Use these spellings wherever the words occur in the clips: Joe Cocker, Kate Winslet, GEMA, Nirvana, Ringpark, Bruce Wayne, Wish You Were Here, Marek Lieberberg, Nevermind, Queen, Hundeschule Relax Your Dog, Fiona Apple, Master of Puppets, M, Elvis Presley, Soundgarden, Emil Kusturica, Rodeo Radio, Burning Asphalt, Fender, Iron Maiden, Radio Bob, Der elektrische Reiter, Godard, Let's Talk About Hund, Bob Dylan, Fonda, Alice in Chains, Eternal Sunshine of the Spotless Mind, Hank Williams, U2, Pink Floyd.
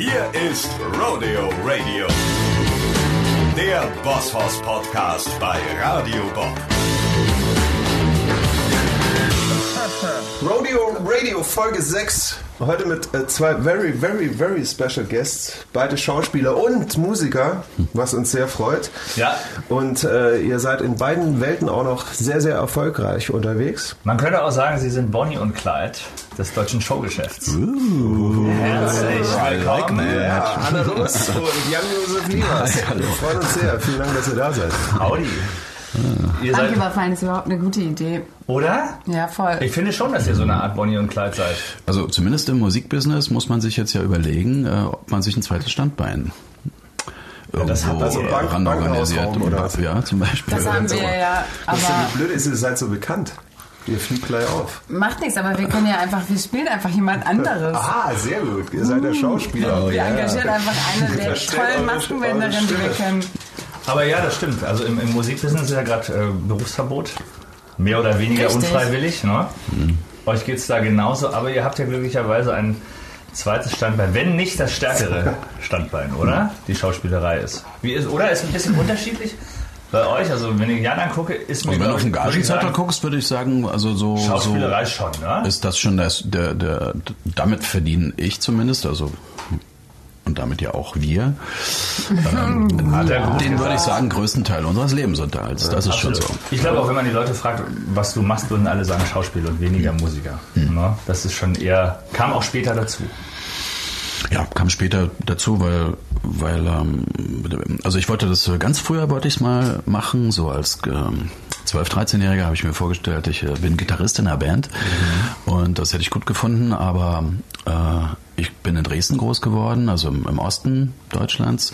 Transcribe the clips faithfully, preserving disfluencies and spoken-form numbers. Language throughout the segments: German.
Hier ist Rodeo Radio, der Boss-Hoss-Podcast bei Radio Bob. Rodeo Radio Folge sechs, heute mit äh, zwei very, very, very special Guests, beide Schauspieler und Musiker, was uns sehr freut. Ja. Und äh, ihr seid in beiden Welten auch noch sehr, sehr erfolgreich unterwegs. Man könnte auch sagen, sie sind Bonnie und Clyde des deutschen Showgeschäfts. Ooh. Herzlich willkommen. Ja, Anna Lutz und Jan-Josef Liefers. Wir freuen uns sehr. Vielen Dank, dass ihr da seid. Howdy. Angeberfallen ist überhaupt eine gute Idee. Oder? Ja, voll. Ich finde schon, dass ihr so eine Art Bonnie und Clyde seid. Also zumindest im Musikbusiness muss man sich jetzt ja überlegen, ob man sich ein zweites Standbein ja, das hat also Bank, ran organisiert. Oder? Ja, zum Beispiel. Das haben wir ja. Aber wie blöd ist, ihr seid so bekannt. Ihr fliegt gleich auf. Macht nichts, aber wir können ja einfach, wir spielen einfach jemand anderes. Ah, sehr gut. Ihr seid der Schauspieler. Wir ja. engagieren einfach eine der tollen Maskenbänderinnen, die wir kennen. Aber ja, das stimmt. Also im, im Musikbusiness ist ja gerade äh, Berufsverbot. Mehr oder weniger Richtig. unfreiwillig. Ne? Mhm. Euch geht es da genauso. Aber ihr habt ja glücklicherweise ein zweites Standbein. Wenn nicht das stärkere Standbein, oder? Mhm. Die Schauspielerei ist. Wie ist. Oder? Ist ein bisschen unterschiedlich bei euch. Also wenn ich Jan angucke, ist mir... Also wenn du auf den Gagenzettel guckst, würde ich sagen, also so... Schauspielerei so schon, ne? Ist das schon das... Der, der, damit verdiene ich zumindest, also... Und damit ja auch wir. Ähm, den würde ich sagen, größten Teil unseres Lebensunterhalts. Das ist Absolut. schon so. Ich glaube auch, wenn man die Leute fragt, was du machst, würden alle sagen Schauspieler und weniger mhm. Musiker. Mhm. Das ist schon eher, kam auch später dazu. Ja, kam später dazu, weil, weil ähm, also ich wollte das ganz früher, wollte ich es mal machen, so als ähm, zwölf-, dreizehnjähriger habe ich mir vorgestellt, ich äh, bin Gitarrist in einer Band mhm. und das hätte ich gut gefunden, aber äh, ich bin in Dresden groß geworden, also im, im Osten Deutschlands.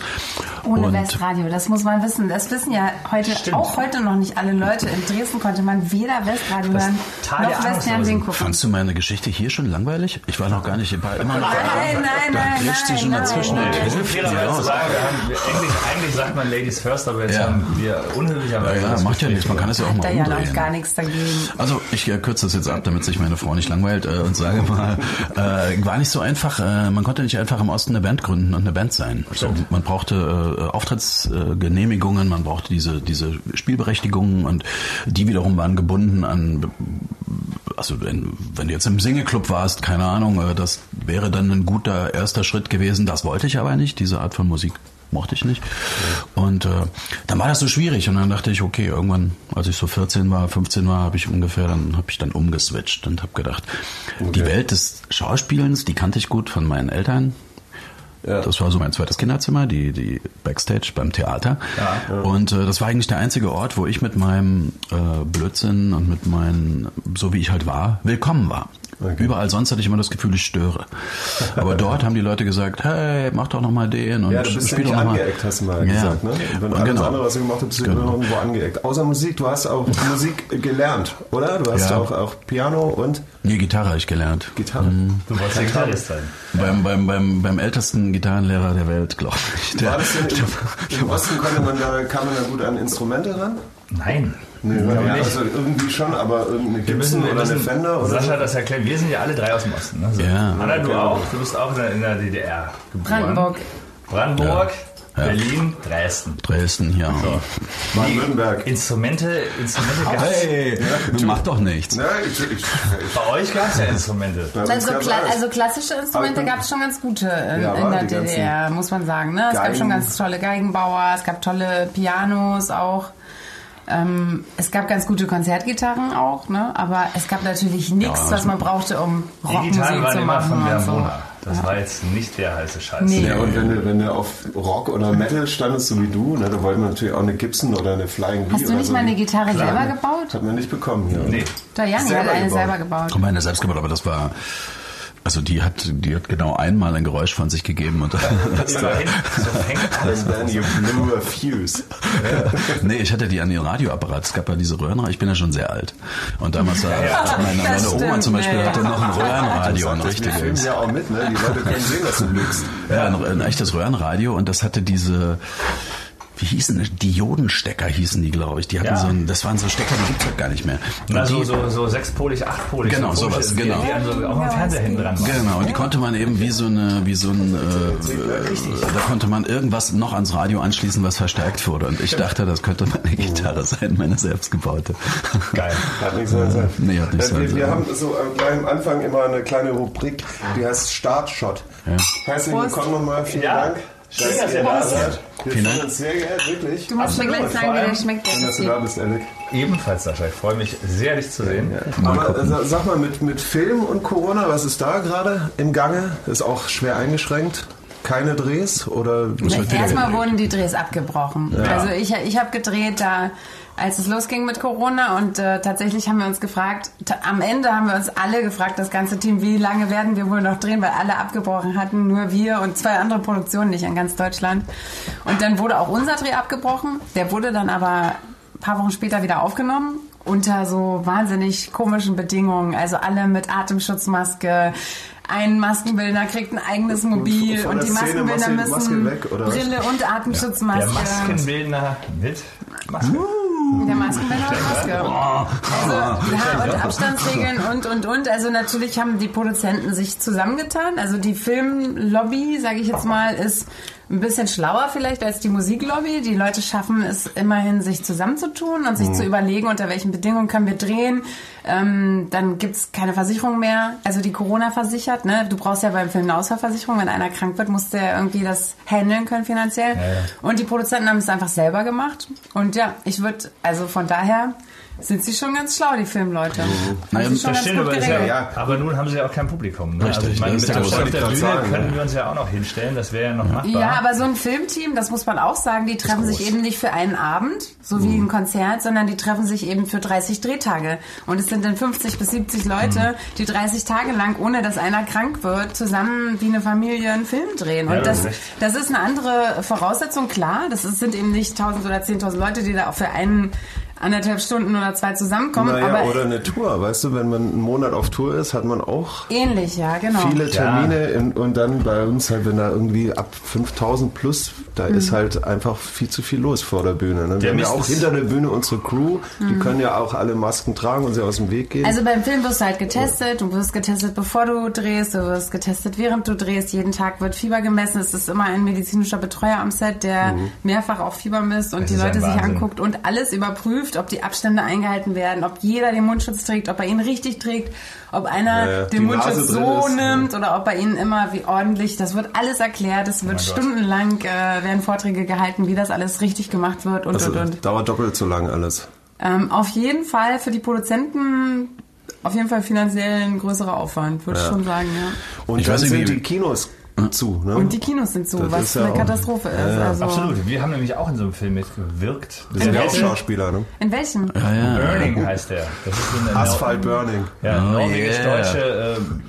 Ohne Westradio, das muss man wissen. Das wissen ja heute Stimmt. auch heute noch nicht alle Leute. In Dresden konnte man weder Westradio hören noch Westfernsehen gucken. Fandst du meine Geschichte hier schon langweilig? Ich war noch gar nicht immer noch. Nein, nein, nein, nein. Da sich schon dazwischen. Nein, nein. Hilft nein. Hilft aus. Sagen, wir haben, eigentlich, eigentlich sagt man Ladies First, aber jetzt ja. haben wir unhöflicherweise. Ja, ja, macht ja nichts. Man kann es ja auch mal umdrehen. Da ja noch gar nichts dagegen. Also ich äh, kürze das jetzt ab, damit sich meine Frau nicht langweilt äh, und sage mal, äh, war nicht so einfach. Man konnte nicht einfach im Osten eine Band gründen und eine Band sein. So, man brauchte äh, Auftrittsgenehmigungen, äh, man brauchte diese, diese Spielberechtigungen und die wiederum waren gebunden an, also wenn, wenn du jetzt im Singeclub warst, keine Ahnung, äh, das wäre dann ein guter erster Schritt gewesen. Das wollte ich aber nicht, diese Art von Musik mochte ich nicht. Und äh, dann war das so schwierig und dann dachte ich, okay, irgendwann, als ich so vierzehn war, fünfzehn war, habe ich ungefähr, dann habe ich dann umgeswitcht und habe gedacht, okay. Die Welt des Schauspielens, die kannte ich gut von meinen Eltern. Ja. Das war so mein zweites Kinderzimmer, die, die Backstage beim Theater. Ja, ja. Und äh, das war eigentlich der einzige Ort, wo ich mit meinem äh, Blödsinn und mit meinen, so wie ich halt war, willkommen war. Okay. Überall sonst hatte ich immer das Gefühl, ich störe. Aber dort haben die Leute gesagt, hey, mach doch nochmal den und ja, du bist spiel ja nicht doch nochmal. Angeeckt, hast du mal ja. gesagt. Ne? Wenn du alles genau. andere, was du gemacht hast, bist du genau. irgendwo angeeckt. Außer Musik, du hast auch Musik gelernt, oder? Du hast ja. auch, auch Piano und... Nee, Gitarre habe ich gelernt. Gitarre? Mhm. Du wolltest ja Gitarrist sein. Beim, beim, beim, beim ältesten Gitarrenlehrer der Welt, glaube ich. Der, War das denn, der, Im Osten konnte man da, kam man da gut an Instrumente ran? Nein. Nee, ja, ja, also irgendwie schon, aber irgendeine Gibson oder eine Fender oder Sascha, so? Das erklärt, wir sind ja alle drei aus dem Osten. Ne? So. Ja. Anna, du auch. Du bist auch in der D D R geboren. Brandenburg. Brandenburg, ja. Berlin, ja. Dresden. Dresden, ja. So. Baden-Württemberg. Instrumente, Instrumente oh, gab's. Hey, ja, mach doch nichts. Ja, ich, ich, ich. Bei euch gab es ja Instrumente. Also, kla also klassische Instrumente gab es schon ganz gute in, ja, in der D D R, muss man sagen. Ne? Es gab schon ganz tolle Geigenbauer, es gab tolle Pianos auch. Ähm, es gab ganz gute Konzertgitarren auch, ne? Aber es gab natürlich nichts, ja, was man brauchte, um Rockmusik zu machen. Und so. Das ja. war jetzt nicht der heiße Scheiß. Nee. Ja, und wenn du, wenn du auf Rock oder Metal standest, so wie du, ne, da wollte man natürlich auch eine Gibson oder eine Flying V. Hast du nicht so mal eine Gitarre Kleine. selber gebaut? Hat man nicht bekommen hier. Nee. Der Jan hat eine selber gebaut. Ich habe eine selbst gebaut, aber das war... Also die hat, die hat genau einmal ein Geräusch von sich gegeben und das war Nee, ich hatte die an ihren Radioapparat. Es gab ja diese Röhrenradio. Ich bin ja schon sehr alt. Und damals war ja, meine, meine stimmt, Oma zum Beispiel nee. hatte noch ein Röhrenradio, ein richtiges. Ja auch mit, ne? Die Leute können sehen, was du lügst. Ja, ein, ein echtes Röhrenradio und das hatte diese wie hießen das? Diodenstecker hießen die, glaube ich. Die hatten ja. so ein, das waren so Stecker, die gibt es halt gar nicht mehr. Und also die, so, so sechspolig, achtpolig. Genau, sowas, genau. Die, die haben so auch einen Fernseher hinten dran. Genau, und die konnte man eben wie so eine, wie so ein, äh, da konnte man irgendwas noch ans Radio anschließen, was verstärkt wurde. Und ich dachte, das könnte meine Gitarre sein, meine selbstgebaute. Geil. Hat nichts mehr sein. Nee, hat nichts mehr sein. Wir haben so gleich am Anfang immer eine kleine Rubrik, die heißt Startshot. Ja. Herzlich willkommen nochmal, vielen ja. Dank. Schön, dass ihr da seid. Wir freuen uns sehr, wirklich. Du musst mir gleich sagen, wie der schmeckt. Schön, dass du da bist, Alec. Ebenfalls, Sascha. Ich freue mich sehr, dich zu sehen. Ja. Aber äh, sag mal, mit, mit Film und Corona, was ist da gerade im Gange? Ist auch schwer eingeschränkt. Keine Drehs? Oder erstmal wurden die Drehs abgebrochen. Ja. Also ich, ich habe gedreht, da, als es losging mit Corona, und äh, tatsächlich haben wir uns gefragt, t- am Ende haben wir uns alle gefragt, das ganze Team, wie lange werden wir wohl noch drehen, weil alle abgebrochen hatten, nur wir und zwei andere Produktionen nicht in ganz Deutschland. Und dann wurde auch unser Dreh abgebrochen, der wurde dann aber ein paar Wochen später wieder aufgenommen. Unter so wahnsinnig komischen Bedingungen. Also alle mit Atemschutzmaske. Ein Maskenbildner kriegt ein eigenes Mobil. Und, und die Szene, Maskenbildner müssen Maske weg, oder? Brille und Atemschutzmaske. Ja, der Maskenbildner mit Maske. Uh, der Maskenbildner mit Maske. Also, ja, und Abstandsregeln und, und, und. Also natürlich haben die Produzenten sich zusammengetan. Also die Filmlobby, sage ich jetzt mal, ist ein bisschen schlauer vielleicht als die Musiklobby. Die Leute schaffen es immerhin, sich zusammenzutun und sich mhm. zu überlegen, unter welchen Bedingungen können wir drehen. Ähm, dann gibt es keine Versicherung mehr. Also die Corona versichert. Ne? Du brauchst ja beim Film eine Ausfallversicherung. Wenn einer krank wird, musst du ja irgendwie das handeln können finanziell. Ja, ja. Und die Produzenten haben es einfach selber gemacht. Und ja, ich würde, also von daher... Sind sie schon ganz schlau, die Filmleute? Ja, ja, schon ganz gut ja, ja. Aber nun haben sie ja auch kein Publikum. Ne? Richtig, also ich meine, mit Abstand auf der Bühne sagen, können ja. wir uns ja auch noch hinstellen, das wäre ja noch machbar. Ja, aber so ein Filmteam, das muss man auch sagen, die treffen sich eben nicht für einen Abend, so wie mhm. ein Konzert, sondern die treffen sich eben für dreißig Drehtage. Und es sind dann fünfzig bis siebzig Leute, mhm. die dreißig Tage lang, ohne dass einer krank wird, zusammen wie eine Familie einen Film drehen. Und ja, das, das ist eine andere Voraussetzung, klar. Das ist, sind eben nicht tausend oder zehntausend Leute, die da auch für einen anderthalb Stunden oder zwei zusammenkommen. Naja, aber oder eine Tour, weißt du, wenn man einen Monat auf Tour ist, hat man auch ähnlich, ja, genau. viele Termine ja. in, und dann bei uns halt, wenn da irgendwie ab fünftausend plus, da mhm. ist halt einfach viel zu viel los vor der Bühne. Ne? Wir haben ja auch hinter der Bühne unsere Crew, mhm. die können ja auch alle Masken tragen und sie aus dem Weg gehen. Also beim Film wirst du halt getestet, du wirst getestet, bevor du drehst, du wirst getestet, während du drehst, jeden Tag wird Fieber gemessen, es ist immer ein medizinischer Betreuer am Set, der mhm. mehrfach auch Fieber misst und das die Leute sich anguckt und alles überprüft, ob die Abstände eingehalten werden, ob jeder den Mundschutz trägt, ob er ihn richtig trägt, ob einer ja, den Mundschutz so ist, nimmt ja. oder ob er ihn immer wie ordentlich, das wird alles erklärt, es wird oh stundenlang äh, werden Vorträge gehalten, wie das alles richtig gemacht wird und also, und und. Dauert doppelt so lang alles. Ähm, auf jeden Fall für die Produzenten auf jeden Fall finanziell ein größerer Aufwand, würde ja. ich schon sagen, ja. Und ich dann weiß, sind die Kinos zu, ne? Und die Kinos sind zu, das was ja eine Katastrophe ist. Ja, ja. Also absolut. Wir haben nämlich auch in so einem Film mitgewirkt. Wir sind ja auch Schauspieler, ne? In welchem? Ja, ja. Burning heißt der. Das ist in Asphalt Burning. Ja, oh, norwegisch-deutsche yeah. ähm,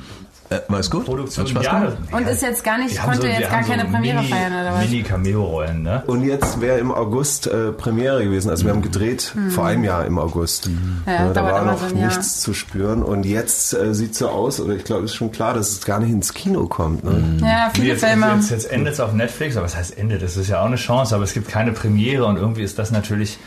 äh, war's gut? Produktion. Ja, und ist jetzt gar nicht, konnte so, jetzt gar keine so Premiere Mini, feiern oder was? Mini-Cameo-Rollen, ne? Und jetzt wäre im August äh, Premiere gewesen. Also wir haben gedreht mhm. vor einem Jahr im August. Mhm. Ja, ja, da war noch so nichts zu spüren. Und jetzt äh, sieht es so aus, oder ich glaube, es ist schon klar, dass es gar nicht ins Kino kommt. Ne? Mhm. Ja, viele jetzt, Filme. Jetzt, jetzt endet es auf Netflix, aber was heißt endet? Das ist ja auch eine Chance, aber es gibt keine Premiere und irgendwie ist das natürlich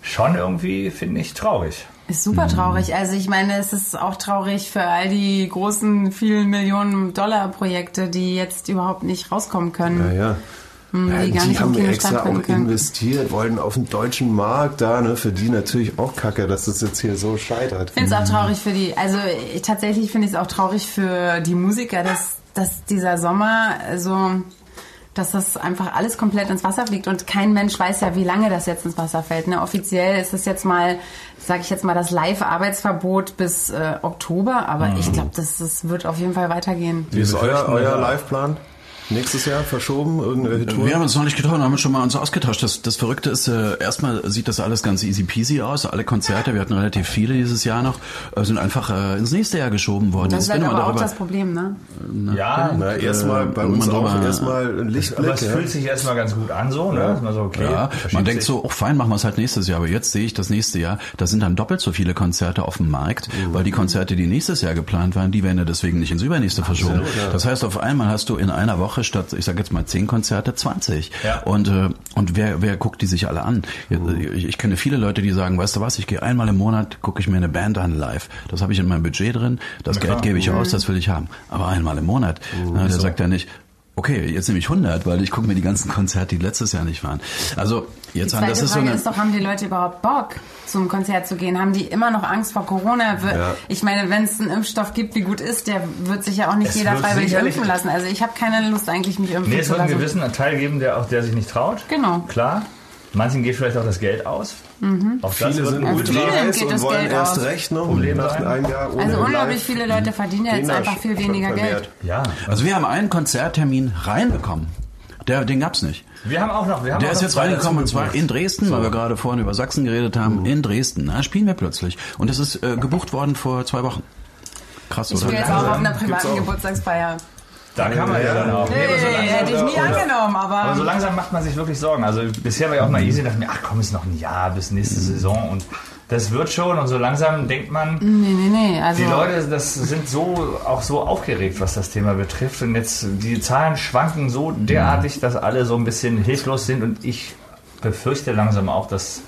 schon irgendwie, finde ich, traurig. Ist super traurig. Also ich meine, es ist auch traurig für all die großen, vielen Millionen Dollar Projekte, die jetzt überhaupt nicht rauskommen können. Ja, ja. Hm, ja die gar die nicht haben wir extra auch können. Investiert, wollten auf den deutschen Markt da, ne? Für die natürlich auch kacke, dass das jetzt hier so scheitert. Ich finde es auch traurig für die, also ich, tatsächlich finde ich es auch traurig für die Musiker, dass, dass dieser Sommer so... dass das einfach alles komplett ins Wasser fliegt und kein Mensch weiß ja, wie lange das jetzt ins Wasser fällt. Ne? Offiziell ist es jetzt mal, sage ich jetzt mal, das Live-Arbeitsverbot bis äh, Oktober, aber mhm. ich glaube, das, das wird auf jeden Fall weitergehen. Wie ist euer, euer Live-Plan? Nächstes Jahr verschoben, irgendwelche Touren? Wir haben uns noch nicht getroffen, haben uns schon mal uns ausgetauscht. Das, das Verrückte ist, äh, erstmal sieht das alles ganz easy peasy aus. Alle Konzerte, wir hatten relativ viele dieses Jahr noch, äh, sind einfach äh, ins nächste Jahr geschoben worden. Das ist halt aber darüber, auch das Problem, ne? Na, ja, na, erstmal bei uns auch erstmal ein Lichtblick. Aber es ja. fühlt sich erstmal ganz gut an so, ne? Ja. Man, so, okay, ja, man denkt so, oh fein, machen wir es halt nächstes Jahr. Aber jetzt sehe ich das nächste Jahr, da sind dann doppelt so viele Konzerte auf dem Markt, mhm. weil die Konzerte, die nächstes Jahr geplant waren, die werden ja deswegen nicht ins übernächste verschoben. Absolut, ja. Das heißt, auf einmal hast du in einer Woche Woche statt, ich sage jetzt mal zehn Konzerte, zwanzig. Ja. Und äh, und wer wer guckt die sich alle an? Uh. Ich, ich kenne viele Leute, die sagen, weißt du was, ich gehe einmal im Monat, gucke ich mir eine Band an live. Das habe ich in meinem Budget drin, das Na, Geld klar. gebe ich uh. aus, das will ich haben. Aber einmal im Monat, uh, na, der so. sagt ja nicht, okay, jetzt nehme ich hundert, weil ich gucke mir die ganzen Konzerte, die letztes Jahr nicht waren. Also jetzt an, das ist so eine. Ist doch, haben die Leute überhaupt Bock, zum Konzert zu gehen? Haben die immer noch Angst vor Corona? Ja. Ich meine, wenn es einen Impfstoff gibt, wie gut ist der, wird sich ja auch nicht es jeder freiwillig impfen lassen. Also ich habe keine Lust, eigentlich mich impfen nee, zu lassen. Nee, es wird einen gewissen Teil geben, der auch der sich nicht traut. Genau. Klar. Manchen geht vielleicht auch das Geld aus. Mhm. Auch viele sind Ultras und wollen erst aus. recht noch. Um ein Jahr ohne also unglaublich viele Leute verdienen ja jetzt einfach viel weniger Geld. Ja. Also wir haben einen Konzerttermin reinbekommen. Der, den gab's nicht. Wir haben auch noch. Wir haben der auch ist noch jetzt reingekommen, und zwar in Dresden, so. weil wir gerade vorhin über Sachsen geredet haben. Mhm. In Dresden, na, spielen wir plötzlich. Und das ist äh, gebucht worden vor zwei Wochen. Krass, ich oder? Ich bin jetzt auch auf einer privaten Geburtstagsfeier. Da kann man ja, ja dann auch. Nee, nee, so hätte ich nie oder, angenommen, aber... Aber so langsam macht man sich wirklich Sorgen. Also bisher war ja auch mal easy, dachte mir, ach komm, ist noch ein Jahr bis nächste Saison und das wird schon. Und so langsam denkt man, nee, nee, nee, also die Leute das sind so auch so aufgeregt, was das Thema betrifft. Und jetzt die Zahlen schwanken so derartig, dass alle so ein bisschen hilflos sind. Und ich befürchte langsam auch, dass...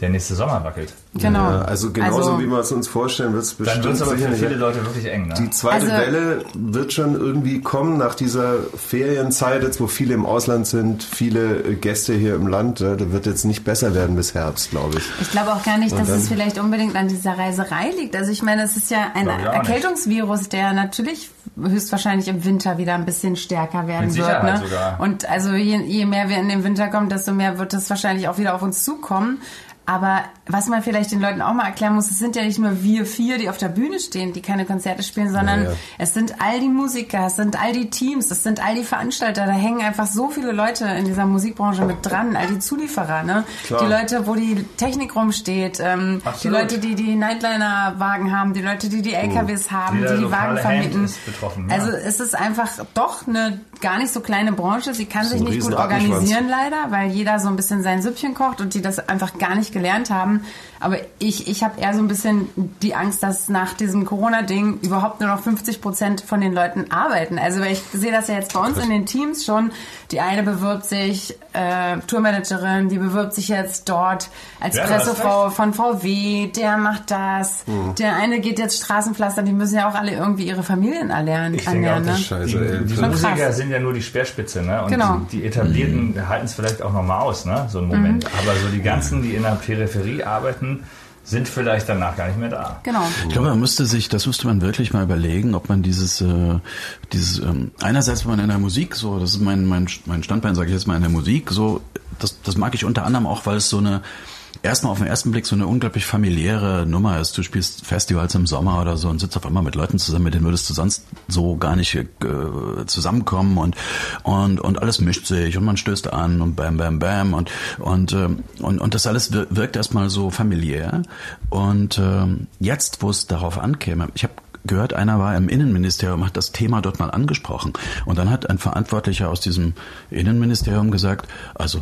der nächste Sommer wackelt. Genau. Ja, also genauso also, wie wir es uns vorstellen, wird es bestimmt. Dann wird es aber für viele Leute wirklich eng. Ne? Die zweite also, Welle wird schon irgendwie kommen nach dieser Ferienzeit, jetzt wo viele im Ausland sind, viele Gäste hier im Land. Da wird jetzt nicht besser werden bis Herbst, glaube ich. Ich glaube auch gar nicht, Und dass dann, es vielleicht unbedingt an dieser Reiserei liegt. Also ich meine, es ist ja ein Erkältungsvirus, nicht. der natürlich höchstwahrscheinlich im Winter wieder ein bisschen stärker werden wird. Ne? Sogar. Und also je, je mehr wir in den Winter kommen, desto mehr wird es wahrscheinlich auch wieder auf uns zukommen. Aber was man vielleicht den Leuten auch mal erklären muss, es sind ja nicht nur wir vier, die auf der Bühne stehen, die keine Konzerte spielen, sondern ja, ja. es sind all die Musiker, es sind all die Teams, es sind all die Veranstalter. Da hängen einfach so viele Leute in dieser Musikbranche mit dran, all die Zulieferer, ne? Klar. Die Leute, wo die Technik rumsteht, ähm, die Leute, die die Nightliner-Wagen haben, die Leute, die die L K Ws haben, die die, die Wagen vermieten. Ja. Also es ist einfach doch eine gar nicht so kleine Branche. Sie kann sich nicht gut organisieren, leider, weil jeder so ein bisschen sein Süppchen kocht und die das einfach gar nicht gelernt haben. Aber ich, ich habe eher so ein bisschen die Angst, dass nach diesem Corona-Ding überhaupt nur noch fünfzig Prozent von den Leuten arbeiten. Also weil ich sehe das ja jetzt bei uns in den Teams schon. Die eine bewirbt sich, äh, Tourmanagerin, die bewirbt sich jetzt dort als ja, Pressefrau von V W, der macht das. Mhm. Der eine geht jetzt Straßenpflaster, die müssen ja auch alle irgendwie ihre Familien erlernen. Ich denke auch, das Scheiße, ey. Die Musiker sind ja nur die Speerspitze, ne? Und genau. die, die Etablierten mhm. halten es vielleicht auch nochmal aus, ne? So einen Moment. Mhm. Aber so die ganzen, die in der Peripherie arbeiten, sind vielleicht danach gar nicht mehr da. Genau. Ich glaube, man müsste sich, das müsste man wirklich mal überlegen, ob man dieses, äh, dieses, äh, einerseits, wenn man in der Musik so, das ist mein, mein, mein Standbein, sage ich jetzt mal, in der Musik so, das, das mag ich unter anderem auch, weil es so eine, erstmal auf den ersten Blick so eine unglaublich familiäre Nummer ist. Du spielst Festivals im Sommer oder so und sitzt auf einmal mit Leuten zusammen, mit denen würdest du sonst so gar nicht äh, zusammenkommen und und und alles mischt sich und man stößt an und bam bam bam und und ähm, und und das alles wirkt erstmal so familiär und ähm, jetzt, wo es darauf ankäme, ich habe gehört, einer war im Innenministerium, hat das Thema dort mal angesprochen und dann hat ein Verantwortlicher aus diesem Innenministerium gesagt, also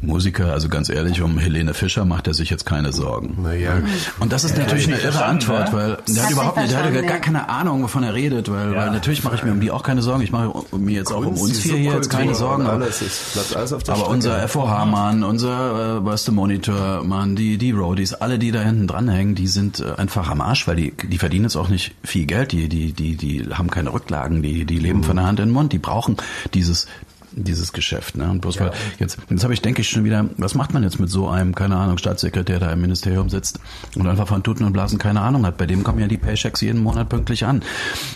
Musiker, also ganz ehrlich, um Helene Fischer macht er sich jetzt keine Sorgen. Na ja. Und das ist ja, natürlich eine irre Antwort, weil der hat überhaupt nicht, der hat gar keine Ahnung, wovon er redet, weil, ja. weil natürlich mache ich mir um die auch keine Sorgen. Ich mache mir jetzt auch um uns vier hier jetzt keine Sorgen. Alles ist, alles auf der aber Strecke. Unser F O H-Mann, unser äh, weißt du, Monitor-Mann, die, die Roadies, alle, die da hinten dranhängen, die sind äh, einfach am Arsch, weil die, die verdienen jetzt auch nicht viel Geld, die, die, die, die haben keine Rücklagen, die, die leben mhm. von der Hand in den Mund, die brauchen dieses dieses Geschäft, ne? Und bloß ja. weil jetzt, jetzt habe ich, denke ich, schon wieder, was macht man jetzt mit so einem, keine Ahnung, Staatssekretär, der im Ministerium sitzt und einfach von Tuten und Blasen keine Ahnung hat. Bei dem kommen ja die Paychecks jeden Monat pünktlich an.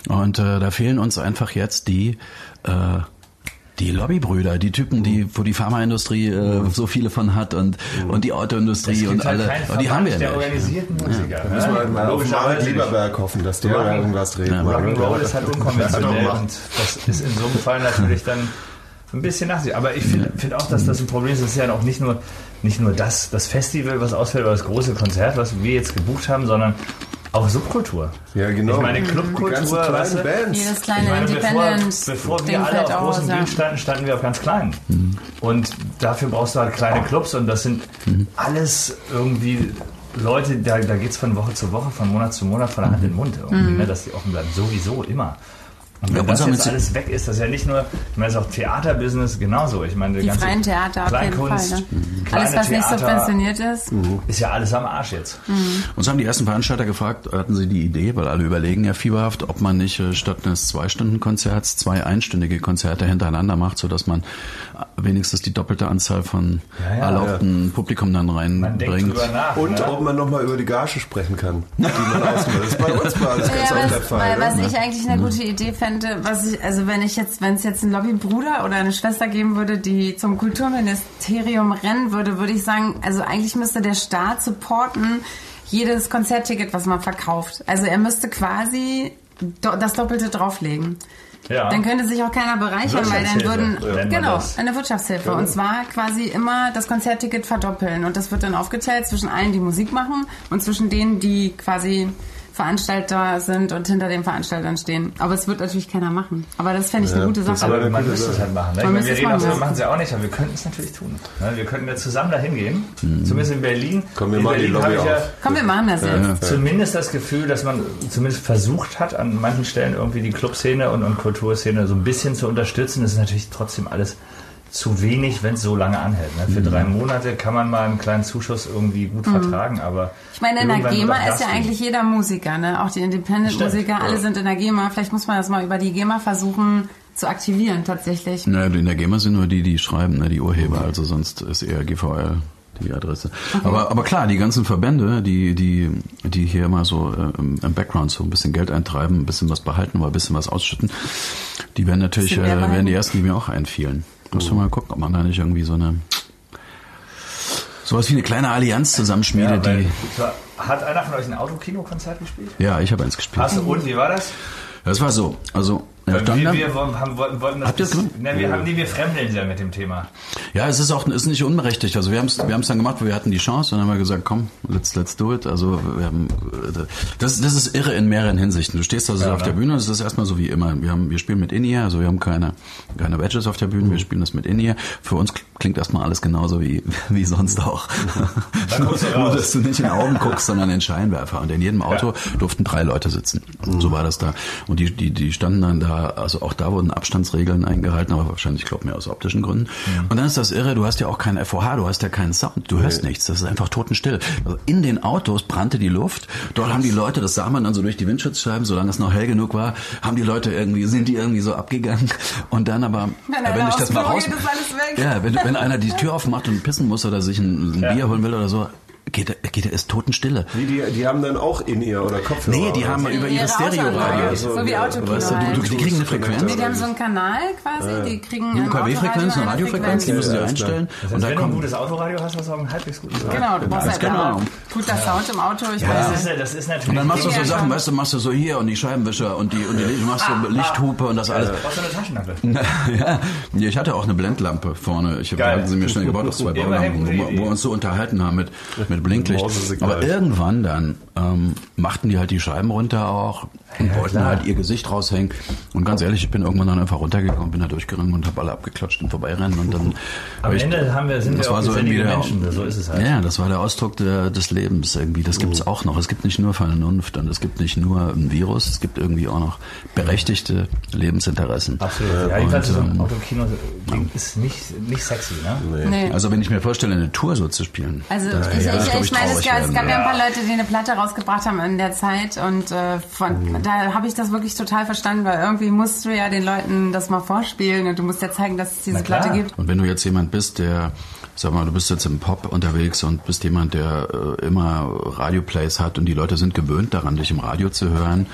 Und äh, da fehlen uns einfach jetzt die äh, die Lobbybrüder, die Typen, die wo die Pharmaindustrie äh, so viele von hat und oh. und die Autoindustrie und halt alle. Und die haben wir der nicht. Organisierten Musiker, ja. Da müssen wir halt mal auf Marek Lieberberg hoffen, dass der über irgendwas redet. Rock'n'Roll ist halt unkonventionell und das ist in so einem Fall natürlich dann ein bisschen nach sich. Aber ich finde find auch, dass das ein Problem ist. Es ist ja auch nicht nur, nicht nur das, das Festival, was ausfällt, oder das große Konzert, was wir jetzt gebucht haben, sondern auch Subkultur. Ja, genau. Ich meine, Clubkultur, weißt du, Bands. Jedes kleine meine, Independent. Bevor, bevor wir alle auf großen Bühnen standen, standen wir auf ganz kleinen. Mhm. Und dafür brauchst du halt kleine Clubs und das sind mhm. alles irgendwie Leute, da, da geht es von Woche zu Woche, von Monat zu Monat, von der Hand in den Mund. Mhm. Irgendwie, ne, dass die offen bleiben. Sowieso immer. Und wenn ja, das jetzt alles weg ist, das ist ja nicht nur, ich meine, das ist auch Theaterbusiness genauso. Ich meine, die, die ganze freien Theater, Kleinkunst, auf jeden Fall, ne? Alles, was Theater nicht subventioniert ist, mhm. ist ja alles am Arsch jetzt. Mhm. Uns haben die ersten Veranstalter gefragt, hatten sie die Idee, weil alle überlegen ja fieberhaft, ob man nicht äh, statt eines Zwei-Stunden-Konzerts zwei einstündige Konzerte hintereinander macht, sodass man wenigstens die doppelte Anzahl von ja, ja, erlaubten ja. Publikum dann reinbringt. Und ne? ob man nochmal über die Gage sprechen kann, die man ausmacht. Das ist bei uns mal alles ganz ja, auch der Fall. Weil, was ne? ich eigentlich eine mhm. gute Idee finde, was ich, also wenn ich jetzt, wenn es jetzt einen Lobbybruder oder eine Schwester geben würde, die zum Kulturministerium rennen würde, würde ich sagen, also eigentlich müsste der Staat supporten jedes Konzertticket, was man verkauft. Also er müsste quasi do- das Doppelte drauflegen. Ja. Dann könnte sich auch keiner bereichern, weil dann würden ja. genau eine Wirtschaftshilfe genau. und zwar quasi immer das Konzertticket verdoppeln und das wird dann aufgeteilt zwischen allen, die Musik machen und zwischen denen, die quasi Veranstalter sind und hinter den Veranstaltern stehen. Aber es wird natürlich keiner machen. Aber das fände ich eine ja, gute Sache. Aber man müsste es halt machen. Ne? Man meine, wir reden machen, machen es ja auch nicht, aber wir könnten es natürlich tun. Wir könnten da zusammen dahin gehen. Hm. Zumindest in Berlin. Komm, wir in machen Berlin die Lobby ich auf. Ja Komm, wir machen das ja, jetzt. Ja. Zumindest das Gefühl, dass man zumindest versucht hat, an manchen Stellen irgendwie die Clubszene und, und Kulturszene so ein bisschen zu unterstützen. Das ist natürlich trotzdem alles zu wenig, wenn es so lange anhält. Ne? Für mhm. drei Monate kann man mal einen kleinen Zuschuss irgendwie gut mhm. vertragen, aber ich meine, in der GEMA ist ja eigentlich jeder Musiker, ne? Auch die Independent-Musiker, ja. alle sind in der GEMA. Vielleicht muss man das mal über die GEMA versuchen zu aktivieren, tatsächlich. Naja, in der GEMA sind nur die, die schreiben, ne? Die Urheber, also sonst ist eher G V L die Adresse. Okay. Aber, aber klar, die ganzen Verbände, die, die, die hier immer so im, im Background so ein bisschen Geld eintreiben, ein bisschen was behalten, aber ein bisschen was ausschütten, die werden natürlich, äh, werden die ersten, die mir auch einfielen. Muss man mal gucken, ob man da nicht irgendwie so eine sowas wie eine kleine Allianz zusammenschmiedet. Ja, die hat einer von euch ein Autokino-Konzert gespielt? Ja, ich habe eins gespielt. Hast du, und wie war das? Das war so, also wir, wir haben, wollten das, das ne, wir, haben, nee, wir fremdeln ja mit dem Thema. Ja, es ist auch ist nicht unberechtigt. Also wir haben es wir haben's dann gemacht, weil wir hatten die Chance und dann haben wir gesagt, komm, let's, let's do it. Also wir haben das, das ist irre in mehreren Hinsichten. Du stehst also ja, auf ne? der Bühne, das ist erstmal so wie immer. Wir haben wir spielen mit In-Ear, also wir haben keine keine Badges auf der Bühne, wir spielen das mit In-Ear. Für uns klingt erstmal alles genauso wie wie sonst auch. Dann kommst du raus. Nur, dass du nicht in die Augen guckst, sondern in den Scheinwerfer. Und in jedem Auto ja. durften drei Leute sitzen. Mhm. So war das da. Und die die die standen dann da. Also auch da wurden Abstandsregeln eingehalten, aber wahrscheinlich, ich glaube, mehr aus optischen Gründen. Ja. Und dann ist das irre, du hast ja auch kein F O H, du hast ja keinen Sound, du hörst nee. nichts, das ist einfach totenstill. Also in den Autos brannte die Luft, dort haben die Leute, das sah man dann so durch die Windschutzscheiben, solange es noch hell genug war, haben die Leute irgendwie, sind die irgendwie so abgegangen und dann aber, wenn, äh, wenn ich das mal raus... Ja, wenn, wenn einer die Tür aufmacht und pissen muss oder sich ein, ein ja. Bier holen will oder so... Geht, geht, ist Totenstille. Wie die, die haben dann auch In-Ear oder Kopfhörer? Nee, die haben über ihre Stereo-Radio. So, so wie Autokino. Weißt du, du, die kriegen eine Frequenz. Nee, die haben so einen Kanal quasi, ja. die kriegen eine U K W-Frequenz, eine Radiofrequenz, die müssen sie einstellen. Das heißt, und dann wenn kommt, du ein gutes Autoradio hast, hast du auch ein halbwegs gutes Radio. Genau, du brauchst halt genau. guter Sound im Auto. Ich ja. weiß. Das, ist, das ist natürlich. Und dann machst du so Sachen, weißt du, machst du so hier und die Scheibenwischer und die, und die ja. machst du ah, Lichthupe und das alles. Brauchst du eine Taschenlampe? Ja, ich hatte auch eine Blendlampe vorne. Ich habe sie mir schnell gebaut aus zwei Baulampen, wo wir uns so unterhalten haben mit Blinklicht. Aber irgendwann dann ähm, machten die halt die Scheiben runter auch und wollten ja, halt ihr Gesicht raushängen. Und ganz ehrlich, ich bin irgendwann dann einfach runtergekommen, bin da durchgerannt und habe alle abgeklatscht und vorbeirennen. Und dann am ich, Ende haben wir, sind das wir auch so gesellige Menschen, so ist es halt. Ja, das war der Ausdruck der, des Lebens irgendwie. Das gibt es auch noch. Es gibt nicht nur Vernunft und es gibt nicht nur ein Virus, es gibt irgendwie auch noch berechtigte Lebensinteressen. Absolut. Ja, ich weiß, so ein Autokino ist nicht, nicht sexy, ne? Nee. Nee. Also wenn ich mir vorstelle, eine Tour so zu spielen. Also ja, ich, ich, ich meine, es gab, es gab ja ein paar Leute, die eine Platte rausgebracht haben in der Zeit und äh, von, mhm. da habe ich das wirklich total verstanden, weil irgendwie musst du ja den Leuten das mal vorspielen und du musst ja zeigen, dass es diese Platte gibt. Und wenn du jetzt jemand bist, der, sag mal, du bist jetzt im Pop unterwegs und bist jemand, der äh, immer Radioplays hat und die Leute sind gewöhnt daran, dich im Radio zu hören,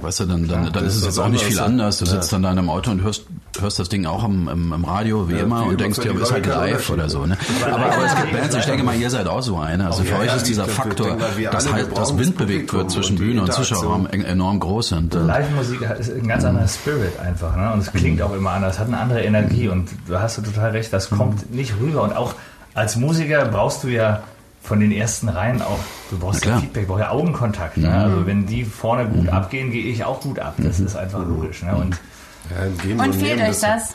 weißt du, dann, dann, ja, dann ist es jetzt auch nicht viel anders. Du sitzt ja. dann da in einem Auto und hörst, hörst das Ding auch im, im, im Radio, wie ja, immer, und denkst dir, aber ist halt live oder so. Ne? Aber, aber es gibt Bands, ich denke mal, ihr seid auch so eine. Also für ja, euch ja, ist dieser Faktor, dass halt das Wind bewegt wird zwischen Bühne und Zuschauerraum enorm groß. Und, und Live-Musik ist ein ganz anderer Spirit einfach. Ne? Und es klingt auch immer anders, hat eine andere Energie. Und da hast du total recht, das kommt nicht rüber. Und auch als Musiker brauchst du ja von den ersten Reihen auch, du brauchst ja Feedback, du brauchst ja Augenkontakt. Ne? Mhm. Also wenn die vorne gut mhm. abgehen, gehe ich auch gut ab. Das mhm. ist einfach logisch. Ne? Und, ja, und fehlt euch das?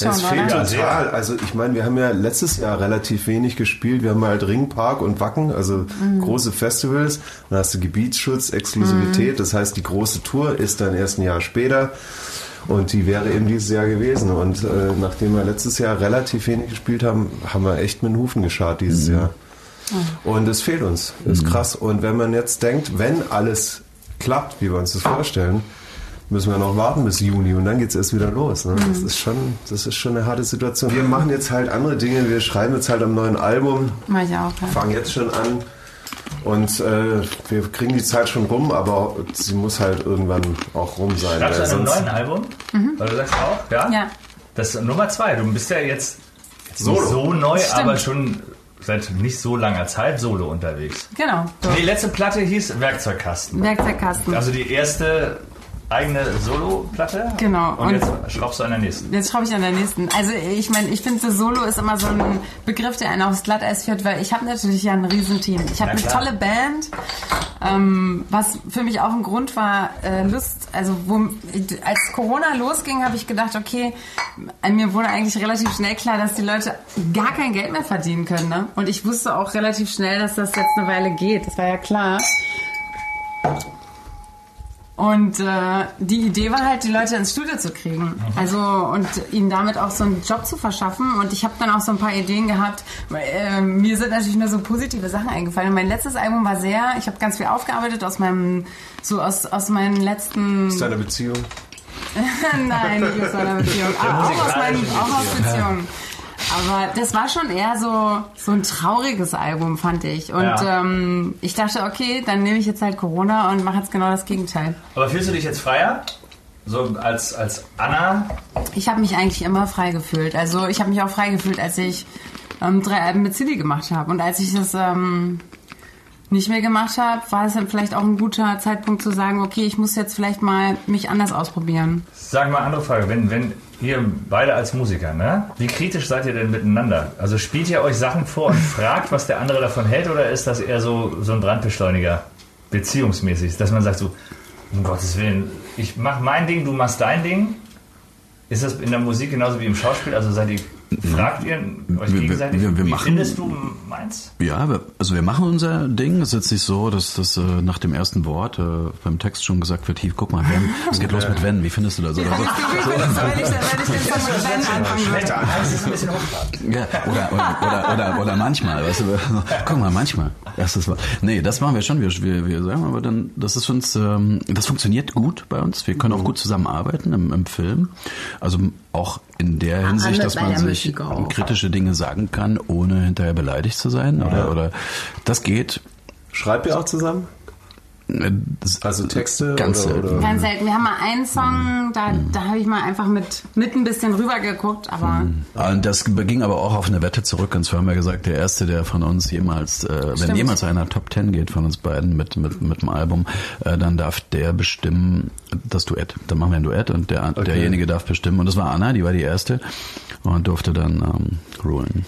Es fehlt total. Also ich meine, wir haben ja letztes Jahr relativ wenig gespielt. Wir haben halt Ringpark und Wacken, also mhm. große Festivals. Dann hast du Gebietsschutz, Exklusivität. Mhm. Das heißt, die große Tour ist dann erst ein Jahr später. Und die wäre eben dieses Jahr gewesen. Und äh, nachdem wir letztes Jahr relativ wenig gespielt haben, haben wir echt mit den Hufen geschart dieses mhm. Jahr. Und es fehlt uns. Das ist mhm. krass. Und wenn man jetzt denkt, wenn alles klappt, wie wir uns das vorstellen, müssen wir noch warten bis Juni und dann geht es erst wieder los. Ne? Das ist schon, das ist schon eine harte Situation. Wir machen jetzt halt andere Dinge. Wir schreiben jetzt halt am neuen Album. Mach ich auch. Ja. Fangen jetzt schon an. Und äh, wir kriegen die Zeit schon rum, aber sie muss halt irgendwann auch rum sein. Schreibst du an einem neuen Album? Mhm. Weil du sagst auch, ja? Ja. Das ist Nummer zwei. Du bist ja jetzt, jetzt Solo. Nicht so neu, aber schon seit nicht so langer Zeit Solo unterwegs. Genau. So. Die letzte Platte hieß Werkzeugkasten. Werkzeugkasten. Also die erste eigene Solo-Platte. Genau. Und, und jetzt schraubst du an der nächsten. Jetzt schraube ich an der nächsten. Also ich meine, ich finde, Solo ist immer so ein Begriff, der einen aufs Glatteis führt, weil ich habe natürlich ja ein Riesenteam. Ich habe eine tolle Band, ähm, was für mich auch ein Grund war, äh, Lust, also wo, als Corona losging, habe ich gedacht, okay, an mir wurde eigentlich relativ schnell klar, dass die Leute gar kein Geld mehr verdienen können. Ne? Und ich wusste auch relativ schnell, dass das jetzt eine Weile geht. Das war ja klar. Und äh, die Idee war halt, die Leute ins Studio zu kriegen, also und ihnen damit auch so einen Job zu verschaffen. Und ich habe dann auch so ein paar Ideen gehabt. Äh, mir sind natürlich nur so positive Sachen eingefallen. Und mein letztes Album war sehr, ich habe ganz viel aufgearbeitet aus meinem, so aus aus meinen letzten. Aus deiner Beziehung? Nein, nicht aus meiner Beziehung. Aber auch aus meinen, auch aus Beziehungen. Aber das war schon eher so, so ein trauriges Album, fand ich. Und ja. ähm, ich dachte, okay, dann nehme ich jetzt halt Corona und mache jetzt genau das Gegenteil. Aber fühlst du dich jetzt freier? So als, als Anna? Ich habe mich eigentlich immer frei gefühlt. Also ich habe mich auch frei gefühlt, als ich ähm, drei Alben mit Silly gemacht habe. Und als ich das ähm, nicht mehr gemacht habe, war es dann vielleicht auch ein guter Zeitpunkt zu sagen, okay, ich muss jetzt vielleicht mal mich anders ausprobieren. Sag mal, andere Frage. Wenn, wenn ihr beide als Musiker, ne? Wie kritisch seid ihr denn miteinander? Also spielt ihr euch Sachen vor und fragt, was der andere davon hält, oder ist das eher so, so ein Brandbeschleuniger, beziehungsmäßig, dass man sagt so, um Gottes Willen, ich mach mein Ding, du machst dein Ding? Ist das in der Musik genauso wie im Schauspiel? Also seid ihr, fragt ihr euch gegenseitig, wir, wir, wir wie machen, findest du meins? Ja, wir, also wir machen unser Ding. Es ist jetzt nicht so, dass das äh, nach dem ersten Wort äh, beim Text schon gesagt wird, hier, guck mal, wenn, es geht los mit wenn, wie findest du das? Oder so. Oder manchmal, weißt du, guck mal, manchmal. Erstes Mal. Nee, das machen wir schon. Wir, wir, wir sagen aber dann, das ist uns, ähm, das funktioniert gut bei uns. Wir können auch gut zusammenarbeiten im, im Film. Also auch in der Hinsicht, dass man sich kritische Dinge sagen kann, ohne hinterher beleidigt zu sein. Ja. Oder, oder das geht. Schreibt ihr auch zusammen? Also Texte? Ganz oder, oder? Ganz selten. Wir haben mal einen Song, da, mhm. da habe ich mal einfach mit, mit ein bisschen rüber geguckt. Aber und das ging aber auch auf eine Wette zurück. Und zwar haben wir gesagt, der Erste, der von uns jemals, äh, wenn jemals einer Top Ten geht von uns beiden mit, mit, mit dem Album, äh, dann darf der bestimmen das Duett. Dann machen wir ein Duett und der, okay. derjenige darf bestimmen. Und das war Anna, die war die Erste und durfte dann ähm, rulen.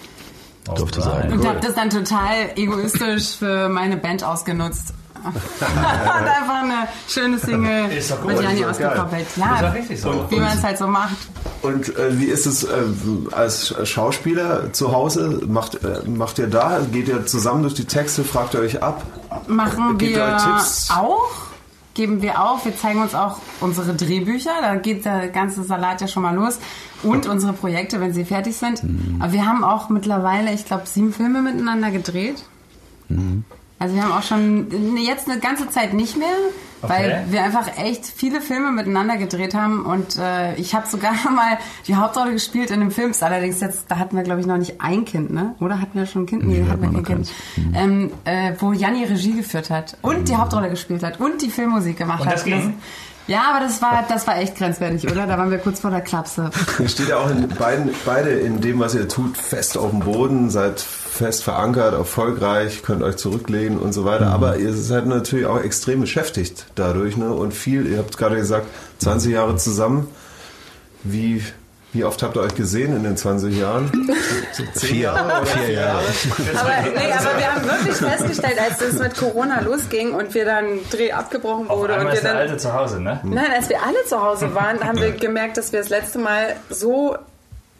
Durfte sagen. Und cool. habe das dann total egoistisch für meine Band ausgenutzt. Und einfach eine schöne Single ist doch gut, mit Janni ausgekoppelt. Ja, so. Wie man es halt so macht. Und äh, wie ist es äh, als Schauspieler zu Hause? Macht, äh, macht ihr da? Geht ihr zusammen durch die Texte? Fragt ihr euch ab? Machen Gebt wir Tipps? Auch? Geben wir auf. Wir zeigen uns auch unsere Drehbücher. Da geht der ganze Salat ja schon mal los. Und unsere Projekte, wenn sie fertig sind. Mhm. Aber wir haben auch mittlerweile, ich glaube, sieben Filme miteinander gedreht. Mhm. Also wir haben auch schon jetzt eine ganze Zeit nicht mehr, okay. weil wir einfach echt viele Filme miteinander gedreht haben und äh, ich habe sogar mal die Hauptrolle gespielt in einem Film. Allerdings jetzt, da hatten wir glaube ich noch nicht ein Kind, ne? Oder hatten wir schon ein Kind? Nee, nee hatten wir kein Kind. Mhm. Ähm, äh, wo Janni Regie geführt hat und mhm. die Hauptrolle gespielt hat und die Filmmusik gemacht und das hat. Ging? Ja, aber das war das war echt grenzwertig, oder? Da waren wir kurz vor der Klapse. Ihr steht ja auch in beiden, beide in dem, was ihr tut, fest auf dem Boden, seid fest verankert, erfolgreich, könnt euch zurücklehnen und so weiter. Mhm. Aber ihr seid natürlich auch extrem beschäftigt dadurch, ne? Und viel, ihr habt gerade gesagt, zwanzig Jahre zusammen. Wie, wie oft habt ihr euch gesehen in den zwanzig Jahren? Vier Jahre? Vier Jahre. Aber, nee, aber wir haben wirklich festgestellt, als es mit Corona losging und wir dann Dreh abgebrochen wurde. Auf einmal und wir ist dann, der Alte zu Hause, ne? Nein, als wir alle zu Hause waren, haben wir gemerkt, dass wir das letzte Mal so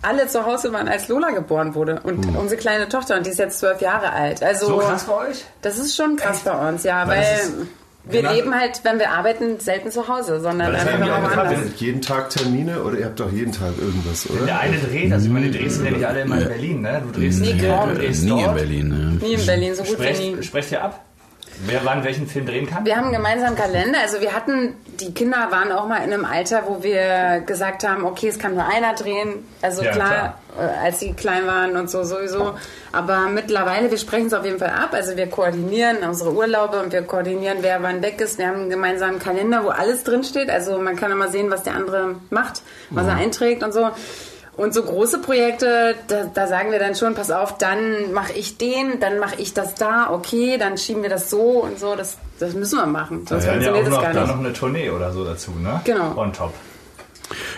alle zu Hause waren, als Lola geboren wurde. Und hm. unsere kleine Tochter, und die ist jetzt zwölf Jahre alt. Also, so krass bei euch? Das ist schon krass Echt? bei uns, ja, weil... weil wir genau. leben halt, wenn wir arbeiten, selten zu Hause, sondern einfach woanders. Ihr habt jeden Tag Termine oder ihr habt doch jeden Tag irgendwas, oder? Wenn der eine dreht, also ich meine, die drehst ja nicht alle immer in Berlin, ne? Du drehst nie, hier, du drehst nie in Berlin, ne? Nie in Berlin, so gut wie nie. Sprecht ihr ab? Wer wann welchen Film drehen kann? Wir haben einen gemeinsamen Kalender. Also wir hatten, die Kinder waren auch mal in einem Alter, wo wir gesagt haben, okay, es kann nur einer drehen. Also ja, klar, klar, als sie klein waren und so sowieso. Aber mittlerweile, wir sprechen es auf jeden Fall ab. Also wir koordinieren unsere Urlaube und wir koordinieren, wer wann weg ist. Wir haben einen gemeinsamen Kalender, wo alles drinsteht. Also man kann immer sehen, was der andere macht, was mhm. er einträgt und so. Und so große Projekte, da, da sagen wir dann schon, pass auf, dann mache ich den, dann mache ich das da, okay, dann schieben wir das so und so, das, das müssen wir machen, sonst ja, funktioniert ja auch das noch, gar nicht. Da noch eine Tournee oder so dazu, ne? Genau. On top.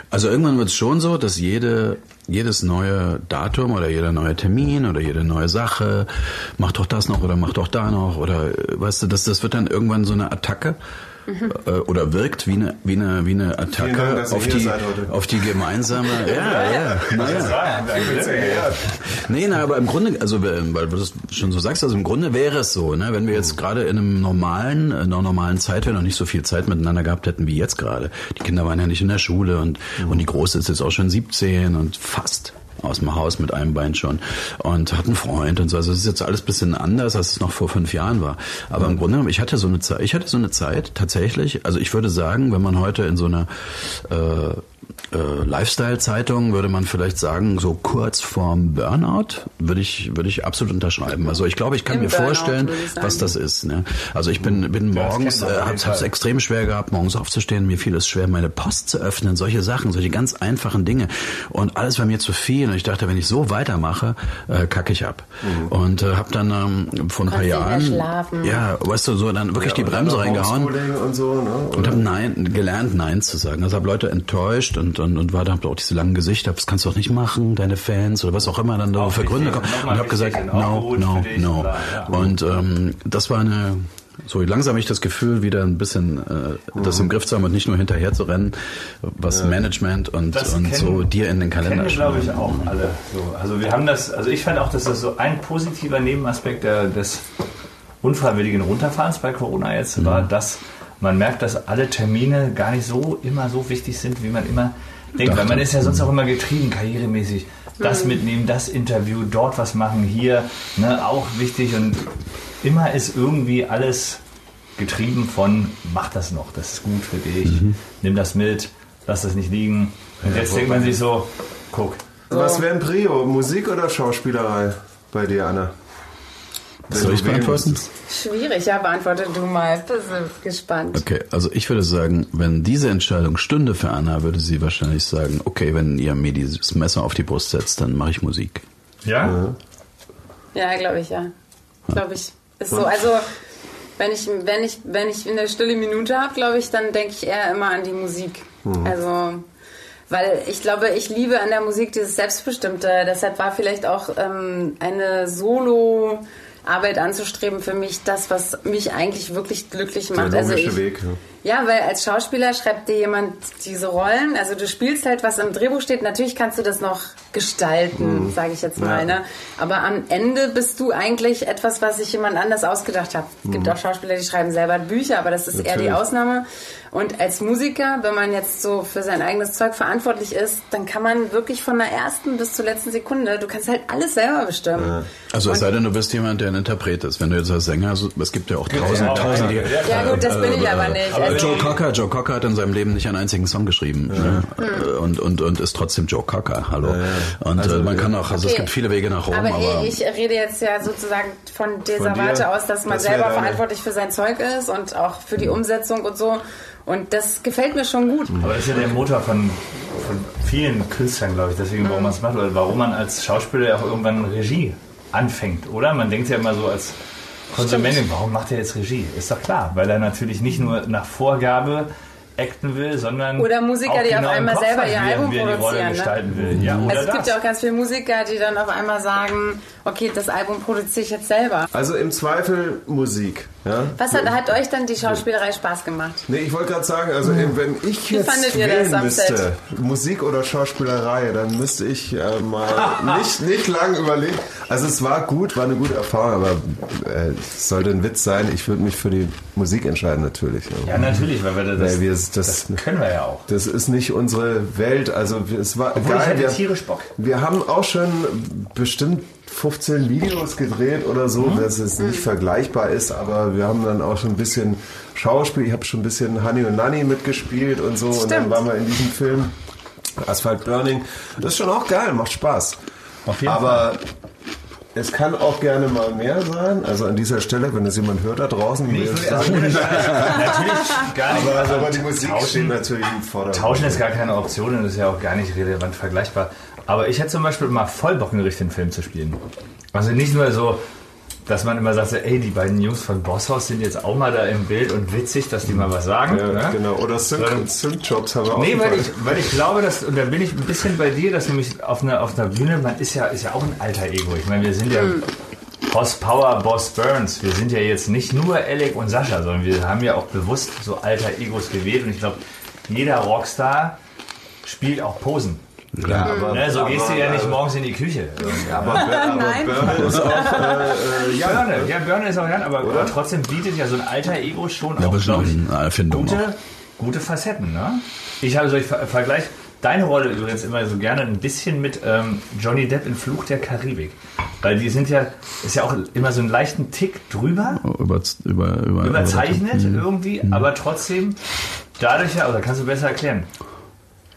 Also irgendwann wird es schon so, dass jede, jedes neue Datum oder jeder neue Termin oder jede neue Sache, mach doch das noch oder mach doch da noch oder, weißt du, das, das wird dann irgendwann so eine Attacke. Oder wirkt wie eine, wie eine, wie eine Attacke Dank, auf, die, auf die gemeinsame. Ja, ja. Na, ja. Nee, na, aber im Grunde, also weil du das schon so sagst, also im Grunde wäre es so, ne, wenn wir jetzt gerade in einem normalen, in einer normalen Zeit wären, noch nicht so viel Zeit miteinander gehabt hätten wie jetzt gerade. Die Kinder waren ja nicht in der Schule und, und die Große ist jetzt auch schon siebzehn und fast aus dem Haus mit einem Bein schon und hat einen Freund und so. Also es ist jetzt alles ein bisschen anders, als es noch vor fünf Jahren war. Aber im Grunde genommen, ich hatte so eine Zeit, ich hatte so eine Zeit tatsächlich, also ich würde sagen, wenn man heute in so einer äh, äh, Lifestyle-Zeitung, würde man vielleicht sagen, so kurz vorm Burnout, würde ich, würde ich absolut unterschreiben. Also ich glaube, ich kann Im mir Burnout vorstellen, was das ist. Ne? Also ich bin, bin morgens, äh, hab's, hab's extrem schwer gehabt, morgens aufzustehen, mir fiel es schwer, meine Post zu öffnen, solche Sachen, solche ganz einfachen Dinge. Und alles war mir zu viel. Und ich dachte, wenn ich so weitermache, äh, kacke ich ab. Mhm. Und äh, habe dann ähm, vor ein paar Jahren, ja, weißt du, so dann wirklich ja, die Bremse reingehauen und, so, ne? und habe nein gelernt, nein zu sagen. Also habe Leute enttäuscht und und und war dann auch diese langen Gesichter, das kannst du doch nicht machen, deine Fans oder was auch immer dann da für Gründe kommen. Und habe gesagt, no, no, no. Und ähm, das war eine So langsam habe ich das Gefühl, wieder ein bisschen äh, das im Griff zu haben und nicht nur hinterher zu rennen, was ja. Management und, und kennen, so dir in den Kalender kennen, glaube ich, auch alle. So, also wir haben das, also ich fand auch, dass das so ein positiver Nebenaspekt der, des unfreiwilligen Runterfahrens bei Corona jetzt mhm. war, dass man merkt, dass alle Termine gar nicht so immer so wichtig sind, wie man immer denkt. Dachte. Weil man ist ja sonst auch immer getrieben, karrieremäßig. Das mitnehmen, das Interview, dort was machen, hier, ne, auch wichtig und immer ist irgendwie alles getrieben von, mach das noch, das ist gut für dich, mhm. nimm das mit, lass das nicht liegen. Und ja, jetzt denkt man sich so, guck. Was wäre ein Prio, Musik oder Schauspielerei bei dir, Anna? Soll ich beantworten? Schwierig, ja, beantworte du mal. Bin gespannt. Okay, also ich würde sagen, wenn diese Entscheidung stünde für Anna, würde sie wahrscheinlich sagen, okay, wenn ihr mir dieses Messer auf die Brust setzt, dann mache ich Musik. Ja? Ja, glaube ich, ja. Glaube ich. Ist so, also wenn ich, wenn ich, wenn ich eine stille Minute habe, glaube ich, dann denke ich eher immer an die Musik. Mhm. Also... Weil ich glaube, ich liebe an der Musik dieses Selbstbestimmte. Deshalb war vielleicht auch ähm, eine Solo-Arbeit anzustreben für mich das, was mich eigentlich wirklich glücklich macht. Der logische also ich, Weg. Ja. ja, weil als Schauspieler schreibt dir jemand diese Rollen. Also du spielst halt, was im Drehbuch steht. Natürlich kannst du das noch gestalten, mhm. sage ich jetzt mal. Ja. Ne? Aber am Ende bist du eigentlich etwas, was sich jemand anders ausgedacht hat. Es mhm. gibt auch Schauspieler, die schreiben selber Bücher, aber das ist Natürlich. eher die Ausnahme. Und als Musiker, wenn man jetzt so für sein eigenes Zeug verantwortlich ist, dann kann man wirklich von der ersten bis zur letzten Sekunde, du kannst halt alles selber bestimmen. Ja. Also es sei denn, du bist jemand, der ein Interpret ist. Wenn du jetzt als Sänger, es gibt ja auch tausend, ja, tausend. Ja, ja gut, das äh, bin ich äh, aber nicht. Aber also Joe Cocker, Joe Cocker hat in seinem Leben nicht einen einzigen Song geschrieben. Ja. Ne? Mhm. Und, und, und ist trotzdem Joe Cocker, hallo. Ja, ja. Und also, man kann auch, also okay. es gibt viele Wege nach Rom. Aber, aber ich rede jetzt ja sozusagen von dieser Warte aus, dass man das selber verantwortlich für sein Zeug ist und auch für die Umsetzung und so. Und das gefällt mir schon gut. Aber das ist ja der Motor von, von vielen Künstlern, glaube ich, deswegen, warum man es macht, oder warum man als Schauspieler auch irgendwann Regie anfängt, oder? Man denkt ja immer so als Konsumentin, warum macht er jetzt Regie? Ist doch klar, weil er natürlich nicht nur nach Vorgabe acten will, sondern oder Musiker, die auf einmal selber ihr Album produzieren. Gestalten will. Ja, oder also es das. gibt ja auch ganz viele Musiker, die dann auf einmal sagen, okay, das Album produziere ich jetzt selber. Also im Zweifel Musik. Ja? Was hat, hat euch dann die Schauspielerei Spaß gemacht? Nee, ich wollte gerade sagen, also hm. wenn ich jetzt wählen müsste, Musik oder Schauspielerei, dann müsste ich äh, mal nicht, nicht lang überlegen. Also es war gut, war eine gute Erfahrung, aber äh, es sollte ein Witz sein. Ich würde mich für die Musik entscheiden, natürlich. Ja, natürlich, weil wir das, nee, wir, das, das können wir ja auch. Das ist nicht unsere Welt. Also es war Obwohl geil. Ich hatte tierisch Bock. Wir haben auch schon bestimmt fünfzehn Videos gedreht oder so, mhm. dass es nicht mhm. vergleichbar ist, aber wir haben dann auch schon ein bisschen Schauspiel, ich habe schon ein bisschen Honey und Nanny mitgespielt und so. Stimmt. Und dann waren wir in diesem Film Asphalt Burning. Das ist schon auch geil, macht Spaß. Auf jeden aber Fall. Es kann auch gerne mal mehr sein. Also an dieser Stelle, wenn es jemand hört da draußen, nee, will ich sagen. Natürlich gar nicht. Aber, aber die Musik tauschen, steht natürlich im Vordergrund. Tauschen ist gar keine Option und ist ja auch gar nicht relevant vergleichbar. Aber ich hätte zum Beispiel mal voll Bock, einen richtigen Film zu spielen. Also nicht nur so, dass man immer sagt, ey, die beiden Jungs von Boss-Hoss sind jetzt auch mal da im Bild und witzig, dass die mal was sagen. Ja, ne? Genau. Oder Sync-Jobs haben wir auch. Nee, weil ich, weil ich glaube, dass, und da bin ich ein bisschen bei dir, dass nämlich auf einer, auf einer Bühne, man ist ja, ist ja auch ein alter Ego. Ich meine, wir sind ja Boss Power, Boss Burns. Wir sind ja jetzt nicht nur Alec und Sascha, sondern wir haben ja auch bewusst so alter Egos gewählt. Und ich glaube, jeder Rockstar spielt auch Posen. Ja, aber, ne, so aber, gehst du ja nicht morgens in die Küche. Ja, aber Börne ist auch äh, ja, Börne, ja, Börne ist auch Jan, aber, aber trotzdem bietet ja so ein alter Ego schon ja, auch, glaub ich, gute, gute Facetten. Ne? Ich habe so, ich ver- vergleiche deine Rolle übrigens immer so gerne ein bisschen mit ähm, Johnny Depp in Fluch der Karibik. Weil die sind ja, ist ja auch immer so einen leichten Tick drüber, oh, über, über, über, überzeichnet über, irgendwie, mh. aber trotzdem dadurch ja, oder kannst du besser erklären,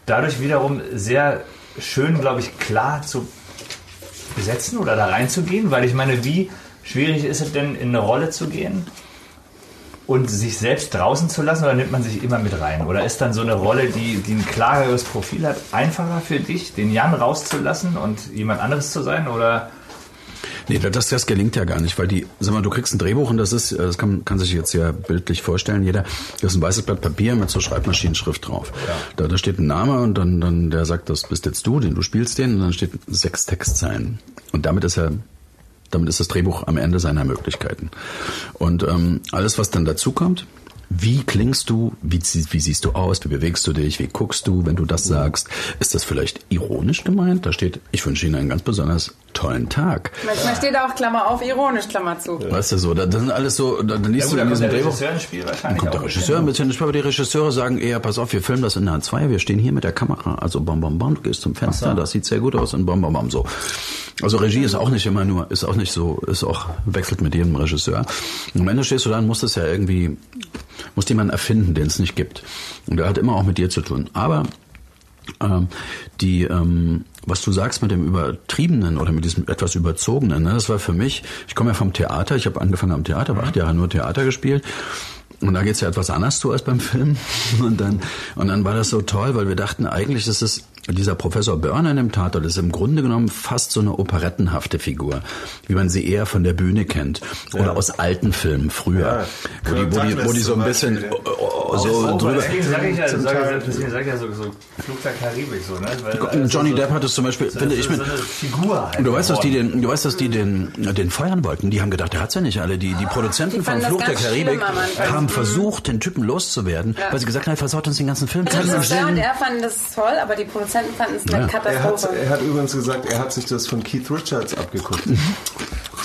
dadurch wiederum sehr schön, glaube ich, klar zu besetzen oder da reinzugehen, weil ich meine, wie schwierig ist es denn, in eine Rolle zu gehen und sich selbst draußen zu lassen, oder nimmt man sich immer mit rein? Oder ist dann so eine Rolle, die, die ein klareres Profil hat, einfacher für dich, den Jan rauszulassen und jemand anderes zu sein, oder... Nee, das, das gelingt ja gar nicht, weil die, sag mal, du kriegst ein Drehbuch und das ist, das kann, kann sich jetzt ja bildlich vorstellen, jeder, das ist ein weißes Blatt Papier mit so Schreibmaschinenschrift drauf. Ja. Da, da steht ein Name und dann, dann, der sagt, das bist jetzt du, den du spielst den, und dann steht sechs Textzeilen. Und damit ist er, damit ist das Drehbuch am Ende seiner Möglichkeiten. Und, ähm, alles, was dann dazu kommt, wie klingst du, wie, wie siehst du aus, wie bewegst du dich, wie guckst du, wenn du das sagst? Ist das vielleicht ironisch gemeint? Da steht, ich wünsche Ihnen einen ganz besonders tollen Tag. Manchmal steht da auch Klammer auf, ironisch Klammer zu. Weißt du so, das sind alles so, dann liest ja, gut, du in diesem Drehbuch. Dann kommt der Regisseur ein bisschen ins Spiel, aber die Regisseure sagen eher, pass auf, wir filmen das in der Hand zwei, wir stehen hier mit der Kamera, also bom, bom, bom, du gehst zum Fenster, so. Das sieht sehr gut aus und bom, bom, bom, so. Also Regie ist auch nicht immer nur, ist auch nicht so, ist auch, wechselt mit jedem Regisseur. Und am Ende stehst du da und musst das ja irgendwie, musst jemanden erfinden, den es nicht gibt. Und der hat immer auch mit dir zu tun. Aber ähm, die, ähm, was du sagst mit dem Übertriebenen oder mit diesem etwas Überzogenen, ne, das war für mich, ich komme ja vom Theater, ich habe angefangen am Theater, habe acht Jahre nur Theater gespielt. Und da geht's ja etwas anders zu als beim Film. Und dann, und dann war das so toll, weil wir dachten, eigentlich ist es, dieser Professor Börner in dem Tatort ist im Grunde genommen fast so eine operettenhafte Figur, wie man sie eher von der Bühne kennt oder ja. aus alten Filmen früher, ja. wo, die, wo, die, wo die so ein bisschen oh, oh, so oh, drüber... Deswegen sage ich ja, sag ich, sag ich ja so, so Flug der Karibik. So, ne? Weil, Johnny also Depp so, hat es zum Beispiel, so, finde so, ich, mit... So eine Figur halt du, weißt, dass die den, du weißt, dass die den, den feuern wollten. Die haben gedacht, der hat's ja nicht alle. Die, die Produzenten die von Flug der Karibik haben versucht, den Typen loszuwerden, ja. weil sie gesagt haben, er versaut uns den ganzen Film. Das das ist und er fand das toll, aber die Produzenten fanden es eine ja. Katastrophe. Er hat, er hat übrigens gesagt, er hat sich das von Keith Richards abgeguckt.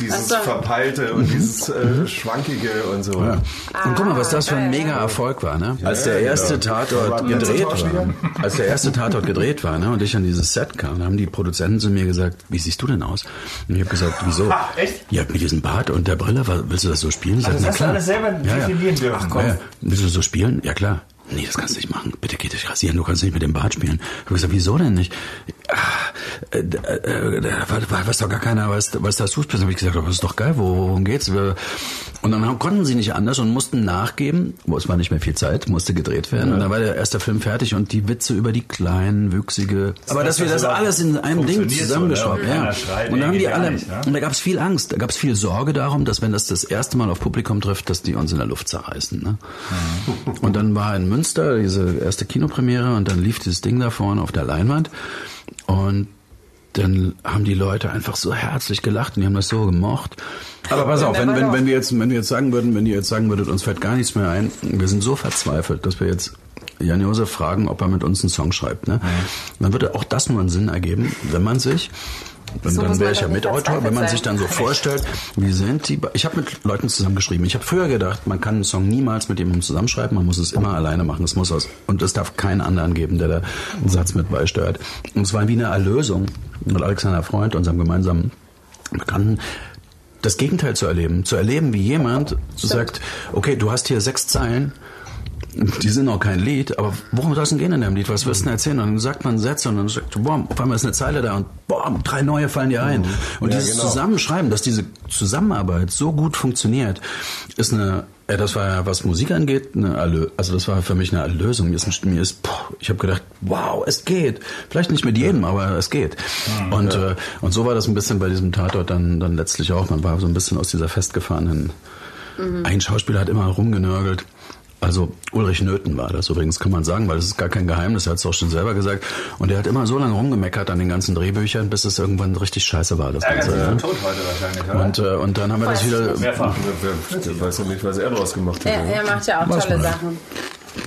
Dieses also. Verpeilte und dieses äh, Schwankige und so. Ja. Ah, und guck mal, was das für ein mega Erfolg war, ne? Als der erste Tatort gedreht war. Als der erste Tatort gedreht war, ne? Und ich an dieses Set kam, haben die Produzenten zu mir gesagt, wie siehst du denn aus? Und ich habe gesagt, wieso? Ah, echt? Ja, mit diesem Bart und der Brille, willst du das so spielen? Also das hast du alles selber definieren dürfen. Ach komm. Ja, ja. Willst du so spielen? Ja, klar. Nee, das kannst du nicht machen. Bitte geh dich rasieren, du kannst nicht mit dem Bart spielen. Ich habe gesagt, wieso denn nicht? Ach, äh, äh, weiß doch gar keiner, was, was da sucht. Da habe ich gesagt, das ist doch geil, worum geht's? Wir, Und dann konnten sie nicht anders und mussten nachgeben. Es war nicht mehr viel Zeit, musste gedreht werden. Ja. Und dann war der erste Film fertig und die Witze über die kleinen, wüchsige... Das aber dass wir das alles in einem Ding zusammengeschaut so, ja. Schreit, und dann haben die alle... Nicht, ne? Und da gab es viel Angst, da gab es viel Sorge darum, dass wenn das das erste Mal auf Publikum trifft, dass die uns in der Luft zerreißen. Ne? Ja. Und dann war in Münster diese erste Kinopremiere und dann lief dieses Ding da vorne auf der Leinwand und dann haben die Leute einfach so herzlich gelacht und die haben das so gemocht. Aber pass auf, wenn, wenn, wenn, wir jetzt, wenn wir jetzt sagen würden, wenn ihr jetzt sagen würdet, uns fällt gar nichts mehr ein, wir sind so verzweifelt, dass wir jetzt Jan-Josef fragen, ob er mit uns einen Song schreibt, ne? Dann würde auch das nur einen Sinn ergeben, wenn man sich, wenn, so dann wäre ich ja Mitautor, wenn man sein. sich dann so vorstellt, wie sind die, ich habe mit Leuten zusammengeschrieben, ich habe früher gedacht, man kann einen Song niemals mit jemandem zusammenschreiben, man muss es immer alleine machen, es muss aus, und es darf keinen anderen geben, der da einen Satz mit beisteuert. Und es war wie eine Erlösung mit Alexander Freund, unserem gemeinsamen Bekannten, das Gegenteil zu erleben. Zu erleben, wie jemand Stimmt. sagt, okay, du hast hier sechs Zeilen, die sind auch kein Lied, aber worum soll es denn gehen in deinem Lied? Was wirst du denn erzählen? Und dann sagt man Sätze und dann sagt, boah, auf einmal ist eine Zeile da und boah, drei neue fallen dir ein. Und ja, dieses genau. Zusammenschreiben, dass diese Zusammenarbeit so gut funktioniert, ist eine, ja, das war ja, was Musik angeht, eine Erlö- also das war für mich eine Erlösung. Mir ist, mir ist poh, ich habe gedacht, wow, es geht. Vielleicht nicht mit jedem, aber es geht. Mhm, und ja. äh, und so war das ein bisschen bei diesem Tatort dann dann letztlich auch. Man war so ein bisschen aus dieser festgefahrenen. Mhm. Ein Schauspieler hat immer rumgenörgelt. Also Ulrich Nöthen war das übrigens, kann man sagen, weil das ist gar kein Geheimnis, er hat es auch schon selber gesagt. Und er hat immer so lange rumgemeckert an den ganzen Drehbüchern, bis es irgendwann richtig scheiße war. Das ja, Ganze. Ja. Tot heute wahrscheinlich, oder? Und, äh, und dann haben wir das wieder... Mehrfach. Ich weiß ja nicht, was er draus gemacht hat. Er, er macht ja auch weiß tolle Sachen.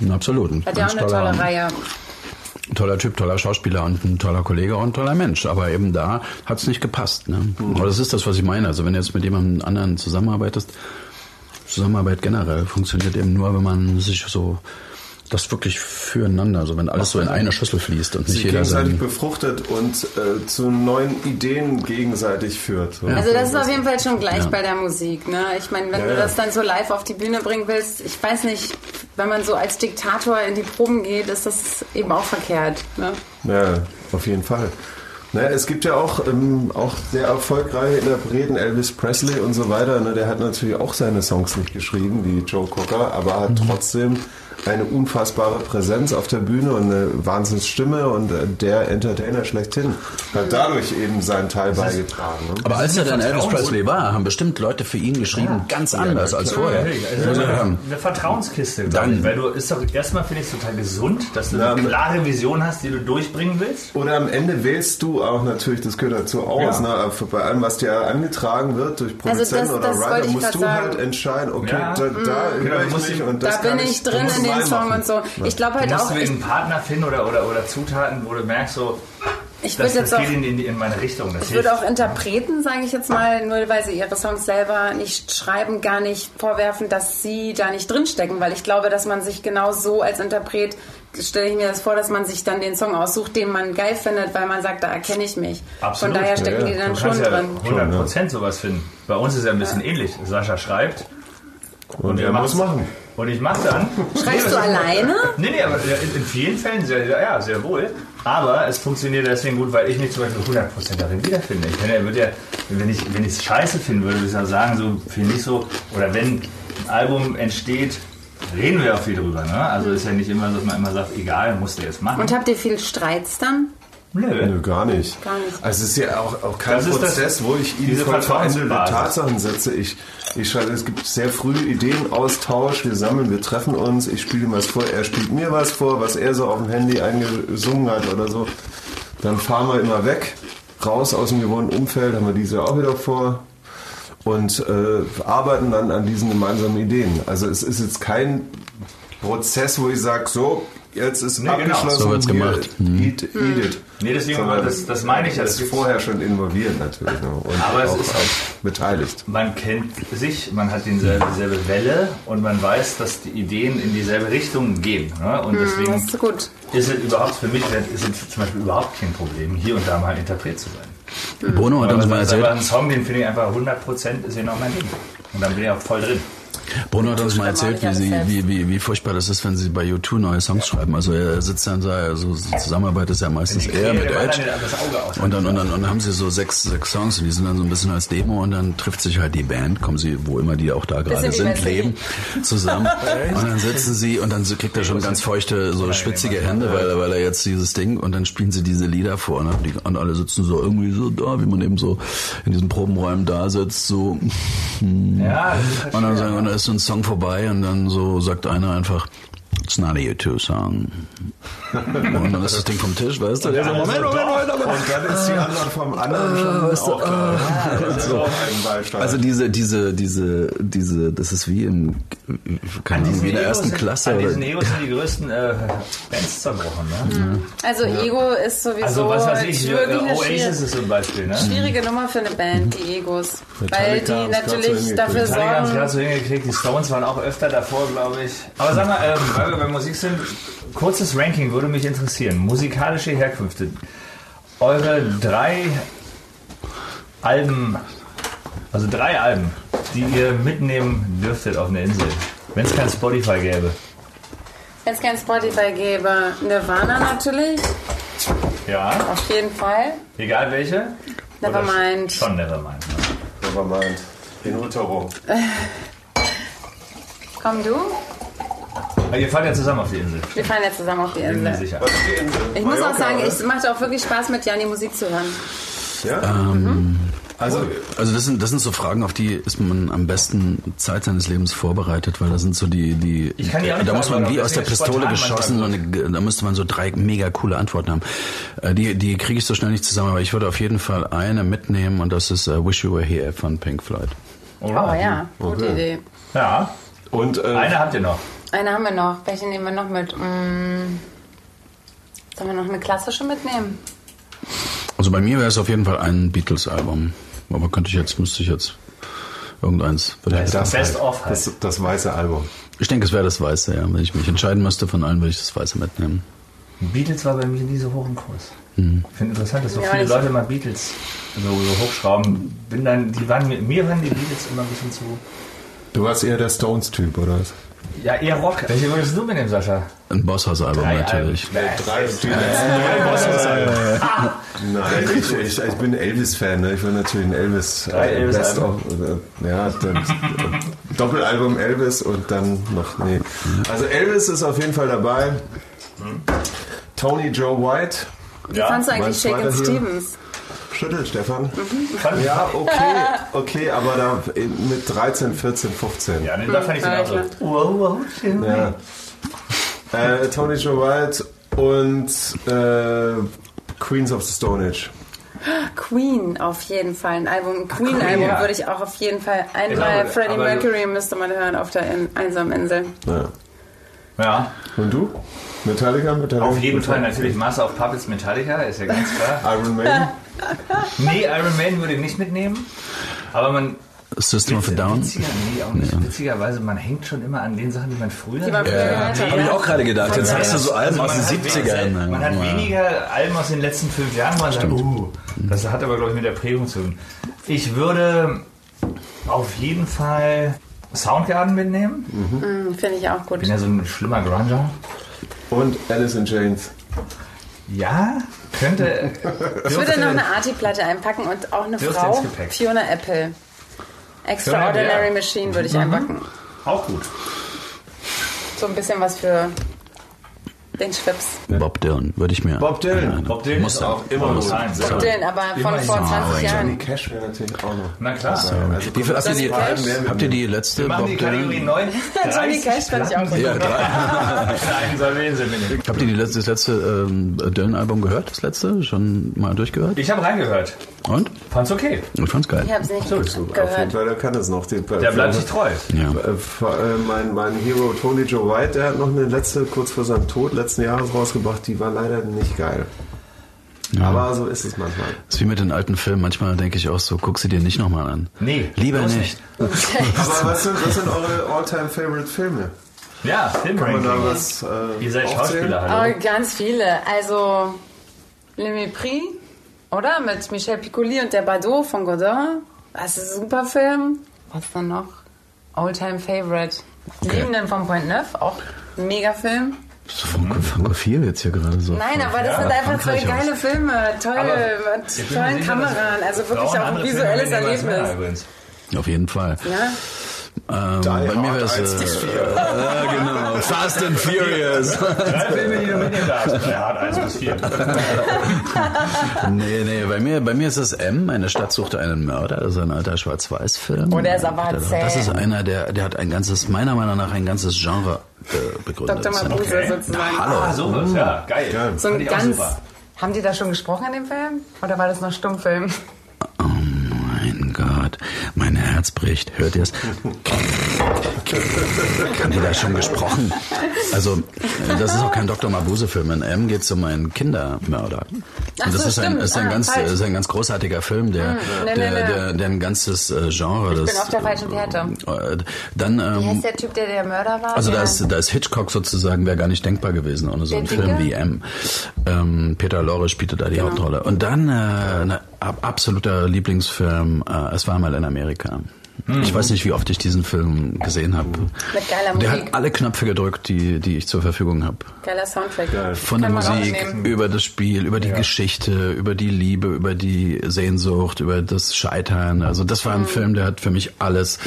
Na, absolut. Hat ja auch eine tolle Abend. Reihe. Toller Typ, toller Schauspieler und ein toller Kollege und ein toller Mensch. Aber eben da hat es nicht gepasst. Ne? Mhm. Aber das ist das, was ich meine. Also wenn du jetzt mit jemandem anderen zusammenarbeitest... Zusammenarbeit generell funktioniert eben nur, wenn man sich so das wirklich füreinander, also wenn alles so in eine Schüssel fließt und sich jeder sein... gegenseitig befruchtet und äh, zu neuen Ideen gegenseitig führt. Ja. Also das ist auf jeden Fall schon gleich ja. bei der Musik. Ne? Ich meine, wenn ja, du das dann so live auf die Bühne bringen willst, ich weiß nicht, wenn man so als Diktator in die Proben geht, ist das eben auch verkehrt. Ne? Ja, auf jeden Fall. Naja, es gibt ja auch, ähm, auch sehr erfolgreiche Interpreten, Elvis Presley und so weiter. Ne? Der hat natürlich auch seine Songs nicht geschrieben, wie Joe Cocker, aber hat trotzdem eine unfassbare Präsenz auf der Bühne und eine Wahnsinnsstimme und äh, der Entertainer schlechthin hat dadurch eben seinen Teil beigetragen. Ne? Aber als er dann Elvis Presley war, haben bestimmt Leute für ihn geschrieben, ja. ganz anders ja, als vorher. Also eine, eine Vertrauenskiste, dann, ich, weil du ist doch erstmal, finde ich, total gesund, dass du na, eine klare Vision hast, die du durchbringen willst. Oder am Ende wählst du auch natürlich, das gehört dazu aus, ja. ne? bei allem, was dir angetragen wird durch Produzenten also das, oder Writer, musst du sagen. halt entscheiden, okay, ja. da, da, genau, da muss ich und das da bin ich drin in den Song und so. Ich glaube halt auch... Du musst einen Partner finden oder, oder, oder Zutaten, wo du merkst, so, ich das, das geht auch, in, in meine Richtung. Das ich hilft. würde auch Interpreten, sage ich jetzt mal, nur weil sie ihre Songs selber nicht schreiben, gar nicht vorwerfen, dass sie da nicht drinstecken, weil ich glaube, dass man sich genau so als Interpret, stelle ich mir das vor, dass man sich dann den Song aussucht, den man geil findet, weil man sagt, da erkenne ich mich. Absolut. Von daher stecken ja, ja. die dann schon ja drin. hundert Prozent sowas finden. Bei uns ist ja ein bisschen ja. ähnlich. Sascha schreibt und, und wir machen es machen. Und ich mache dann... Schreibst nee, du alleine? Nee, nee, aber in vielen Fällen sehr, ja, sehr wohl. Aber es funktioniert deswegen gut, weil ich mich zum Beispiel hundert Prozent darin wiederfinde. Ich meine, würde ja, wenn ich es wenn scheiße finden würde, würde ich ja sagen, so finde ich so... Oder wenn ein Album entsteht, reden wir ja auch viel drüber. Ne? Also ist ja nicht immer so, dass man immer sagt, egal, musst du jetzt machen. Und habt ihr viel Streits dann? Nö. Nö, gar nicht. Gar nicht. Also es ist ja auch, auch kein das Prozess, das, wo ich Ihnen vertrauende Tatsachen setze. Ich, ich schreibe, es gibt sehr früh Ideenaustausch, wir sammeln, wir treffen uns, ich spiele ihm was vor, er spielt mir was vor, was er so auf dem Handy eingesungen hat oder so. Dann fahren wir immer weg, raus aus dem gewohnten Umfeld, haben wir diese auch wieder vor und äh, arbeiten dann an diesen gemeinsamen Ideen. Also es ist jetzt kein Prozess, wo ich sage, so... Jetzt ist nee, abgeschlossen, genau. so gemacht. Eat, eat mhm. it. Nee, deswegen, so, das, das meine ich ja. Das ist vorher schon involviert natürlich. Ne? Und aber auch es ist auch beteiligt. Man kennt sich, man hat dieselbe, dieselbe Welle und man weiß, dass die Ideen in dieselbe Richtung gehen. Ne? Und mhm, deswegen ist, gut. ist es überhaupt für mich ist es zum Beispiel überhaupt kein Problem, hier und da mal Interpret zu sein. Mhm. Bono hat uns mal erzählt. Aber einen Song, den finde ich einfach hundert Prozent ist ja noch mein Ding. Und dann bin ich auch voll drin. Bruno hat uns mal erzählt, wie, sie, wie, wie, wie furchtbar das ist, wenn sie bei U zwei neue Songs schreiben. Also er sitzt dann, also Zusammenarbeit ist ja meistens eher mit Edge. Und dann, und, dann, und dann haben sie so sechs, sechs Songs, die sind dann so ein bisschen als Demo, und dann trifft sich halt die Band, kommen sie, wo immer die auch da gerade sind, sind leben, zusammen. Und dann sitzen sie, und dann kriegt er schon ganz feuchte, so schwitzige Hände, weil, weil er jetzt dieses Ding, und dann spielen sie diese Lieder vor. Und, die, und alle sitzen so irgendwie so da, wie man eben so in diesen Probenräumen da sitzt, so. Ja, und dann sagen, und dann ist so ein Song vorbei, und dann so sagt einer einfach, it's not a U two song. Und dann ist das Ding vom Tisch, weißt du? Ja, so, Moment, Moment, Moment, Moment. Und dann ist die Antwort vom anderen schon auch klar. So. Also diese, diese, diese, diese, das ist wie im, keine Ahnung, wie in der ersten sind, Klasse. An diesen Egos sind die größten äh, Bands zerbrochen, ne? Mhm. Also ja. Ego ist sowieso, also was weiß ich, Oasis ist zum Beispiel, ne? Schwierige Nummer für eine Band, die Egos. Metallica, weil die natürlich dafür sorgen. Metallica haben es gerade so hingekriegt, die Stones waren auch öfter davor, glaube ich. Aber sag mal, ähm, weil wir bei Musik sind, kurzes Ranking würde mich interessieren. Musikalische Herkünfte. Eure drei Alben, also drei Alben, die ihr mitnehmen dürftet auf eine Insel. Wenn es kein Spotify gäbe. Wenn es kein Spotify gäbe, Nirvana natürlich. Ja. Auf jeden Fall. Egal welche? Nevermind. Schon Nevermind. Ne? Nevermind. In Utero. Komm du? Wir fahren ja zusammen auf die Insel. Wir fahren ja zusammen auf die Insel. Sicher. Ich muss auch sagen, es macht auch wirklich Spaß, mit Jan die Musik zu hören. Ja? Ähm, mhm. Also, also das, sind, das sind so Fragen, auf die ist man am besten Zeit seines Lebens vorbereitet, weil da sind so die... die, ich kann die da muss man wie aus der Pistole geschossen, und da müsste man so drei mega coole Antworten haben. Die, die kriege ich so schnell nicht zusammen, aber ich würde auf jeden Fall eine mitnehmen, und das ist uh, Wish You Were Here von Pink Floyd. Oh, oh ja, gute okay. Idee. Ja, und äh, eine habt ihr noch. Eine haben wir noch. Welche nehmen wir noch mit? Hm. Sollen wir noch eine klassische mitnehmen? Also bei mir wäre es auf jeden Fall ein Beatles-Album. Aber könnte ich jetzt, müsste ich jetzt irgendeins. Das, das, Best of halt. das, das weiße Album. Ich denke, es wäre das weiße, ja. Wenn ich mich entscheiden müsste von allen, würde ich das weiße mitnehmen. Beatles war bei mir nie so hoch im Kurs. Mhm. Ich finde interessant, dass so ja, viele Leute mal Beatles so, so hochschrauben. Bin dann, die waren, mir waren die Beatles immer ein bisschen zu... Du warst eher der Stones-Typ, oder was? Ja, eher Rock. Welche würdest du mitnehmen, Sascha? Ein Boss-Hoss-Album natürlich. Alben. Nee, drei Stühle. Drei Boss-Hoss-Alben. Ah. Nein, ich, ich, ich bin Elvis-Fan. Ne? Ich will natürlich ein Elvis. Drei äh, Elvis-Alben. Ja, dann, Doppelalbum Elvis und dann noch... Nee. Also Elvis ist auf jeden Fall dabei. Tony Joe White. Wie ja. fandst du eigentlich Shaken Stevens? Schüttel, Stefan. Mhm. Ja, okay, okay, aber da mit dreizehn, vierzehn, fünfzehn. Ja, ne, da fand ich den auch so. Wow, wow, schön. Ja. Äh, Tony Joe White und äh, Queens of the Stone Age. Queen auf jeden Fall, ein Album, ein Queen-Album ja. würde ich auch auf jeden Fall einmal. Genau, Freddie Mercury müsste man hören auf der in, einsamen Insel. Ja. Ja. Und du? Metallica? Metallica? Auf jeden Metallica. Fall natürlich Master of Puppets Metallica, ist ja ganz klar. Iron Maiden? Nee, Iron Maiden würde ich nicht mitnehmen, aber man... System of a Down? Witziger, nee, auch nicht. Ja. Witzigerweise, man hängt schon immer an den Sachen, die man früher... Die man früher ja. hatte, hab ja. ich auch gerade gedacht, jetzt ja. hast du so Alben also aus den siebzigern. Man hat weniger Alben aus den letzten fünf Jahren, wo man sagt, uh, das hat aber, glaube ich, mit der Prägung zu tun. Ich würde auf jeden Fall... Soundgarden mitnehmen. Mhm. Mm, finde ich auch gut. Ich bin ja so ein schlimmer Grunger. Und Alice in Chains. Ja, könnte... Ich würde noch eine Arti-Platte einpacken und auch eine Frau, Fiona Apple. Extraordinary ja. Machine würde ich mhm. einpacken. Auch gut. So ein bisschen was für den Schwips. Bob Dylan würde ich mir... Bob Dylan. Bob Dylan muss auch immer muss sein. Bob Dylan, aber von vor zwanzig Jahren. Johnny Cash wäre natürlich auch noch. Na klar. Also, also, wie viel habt ihr, die, habt ihr die letzte Bob die Dylan? Johnny Cash fand ich auch gut. Ja, habt ihr die letzte, das letzte ähm, Dylan-Album gehört? Das letzte? Schon mal durchgehört? Ich habe reingehört. Und? Fand's okay. Ich fand's geil. Ich hab's nicht so, gehört. Auf jeden Fall, der kann es noch. Den, der bleibt sich treu. Ja. Äh, mein, mein Hero Tony Joe White, der hat noch eine letzte, kurz vor seinem Tod, letzten Jahres rausgebracht, die war leider nicht geil. Ja. Aber so ist es manchmal. Das ist wie mit den alten Filmen. Manchmal denke ich auch so, guck sie dir nicht nochmal an. Nee. Lieber nicht. Okay. Aber was sind, was sind eure All-Time-Favorite-Filme? Ja, Filmranking. Kann man da was, äh, ihr seid Schauspieler. Halt. Oh, ganz viele. Also, Le Mépris, oder? Mit Michel Piccoli und der Bardot von Godard. Das ist ein super Film. Was dann noch? Oldtime Favorite. Okay. Liebenden von Point Neuf, auch ein Megafilm. So fotografieren jetzt hier gerade so. Nein, aber das ja, sind einfach zwei geile aus. Filme, tolle, mit tollen sicher, Kameran, also wirklich auch ein visuelles Filme, Erlebnis. Auf jeden Fall. Ja. Ähm, bei mir wäre es. Äh, äh, genau. Fast and Furious. Drei Filme, die du mitnehmen darfst. Der Hard eins bis vier. Nee, nee, bei mir, bei mir ist das M. Eine Stadt suchte einen Mörder. Das ist ein alter Schwarz-Weiß-Film. Oh, der ist aber zäh. Das ist einer, der, der hat ein ganzes, meiner Meinung nach, ein ganzes Genre äh, begründet. Doktor Mabuse okay. sozusagen. Na, hallo. Ah, sowas, mhm. ja, geil. Ja, so ein ganz. Haben die da schon gesprochen in dem Film? Oder war das noch Stummfilm? Gott, mein Herz bricht. Hört ihr es? Haben die da schon gesprochen? Also, das ist auch kein Doktor Mabuse-Film. In M geht es um einen Kindermörder. Und das so, ist, ein, ist, ein ah, ganz, ist ein ganz großartiger Film, der, nee, der, nee, nee. der, der ein ganzes Genre... Ich das, bin auf der falschen Fährte. Äh, dann, ähm, wie heißt der Typ, der der Mörder war? Also da ist, da ist Hitchcock sozusagen, wäre gar nicht denkbar gewesen ohne so einen Film Dinge? wie M. Ähm, Peter Lorre spielte da die genau. Hauptrolle. Und dann äh, ein absoluter Lieblingsfilm, äh, Es war mal in Amerika. Ich weiß nicht, wie oft ich diesen Film gesehen habe. Mit geiler Musik. Der hat alle Knöpfe gedrückt, die, die ich zur Verfügung habe. Geiler Soundtrack. Ja. Von der Musik, über das Spiel, über die ja. Geschichte, über die Liebe, über die Sehnsucht, über das Scheitern. Also das war ein mhm. Film, der hat für mich alles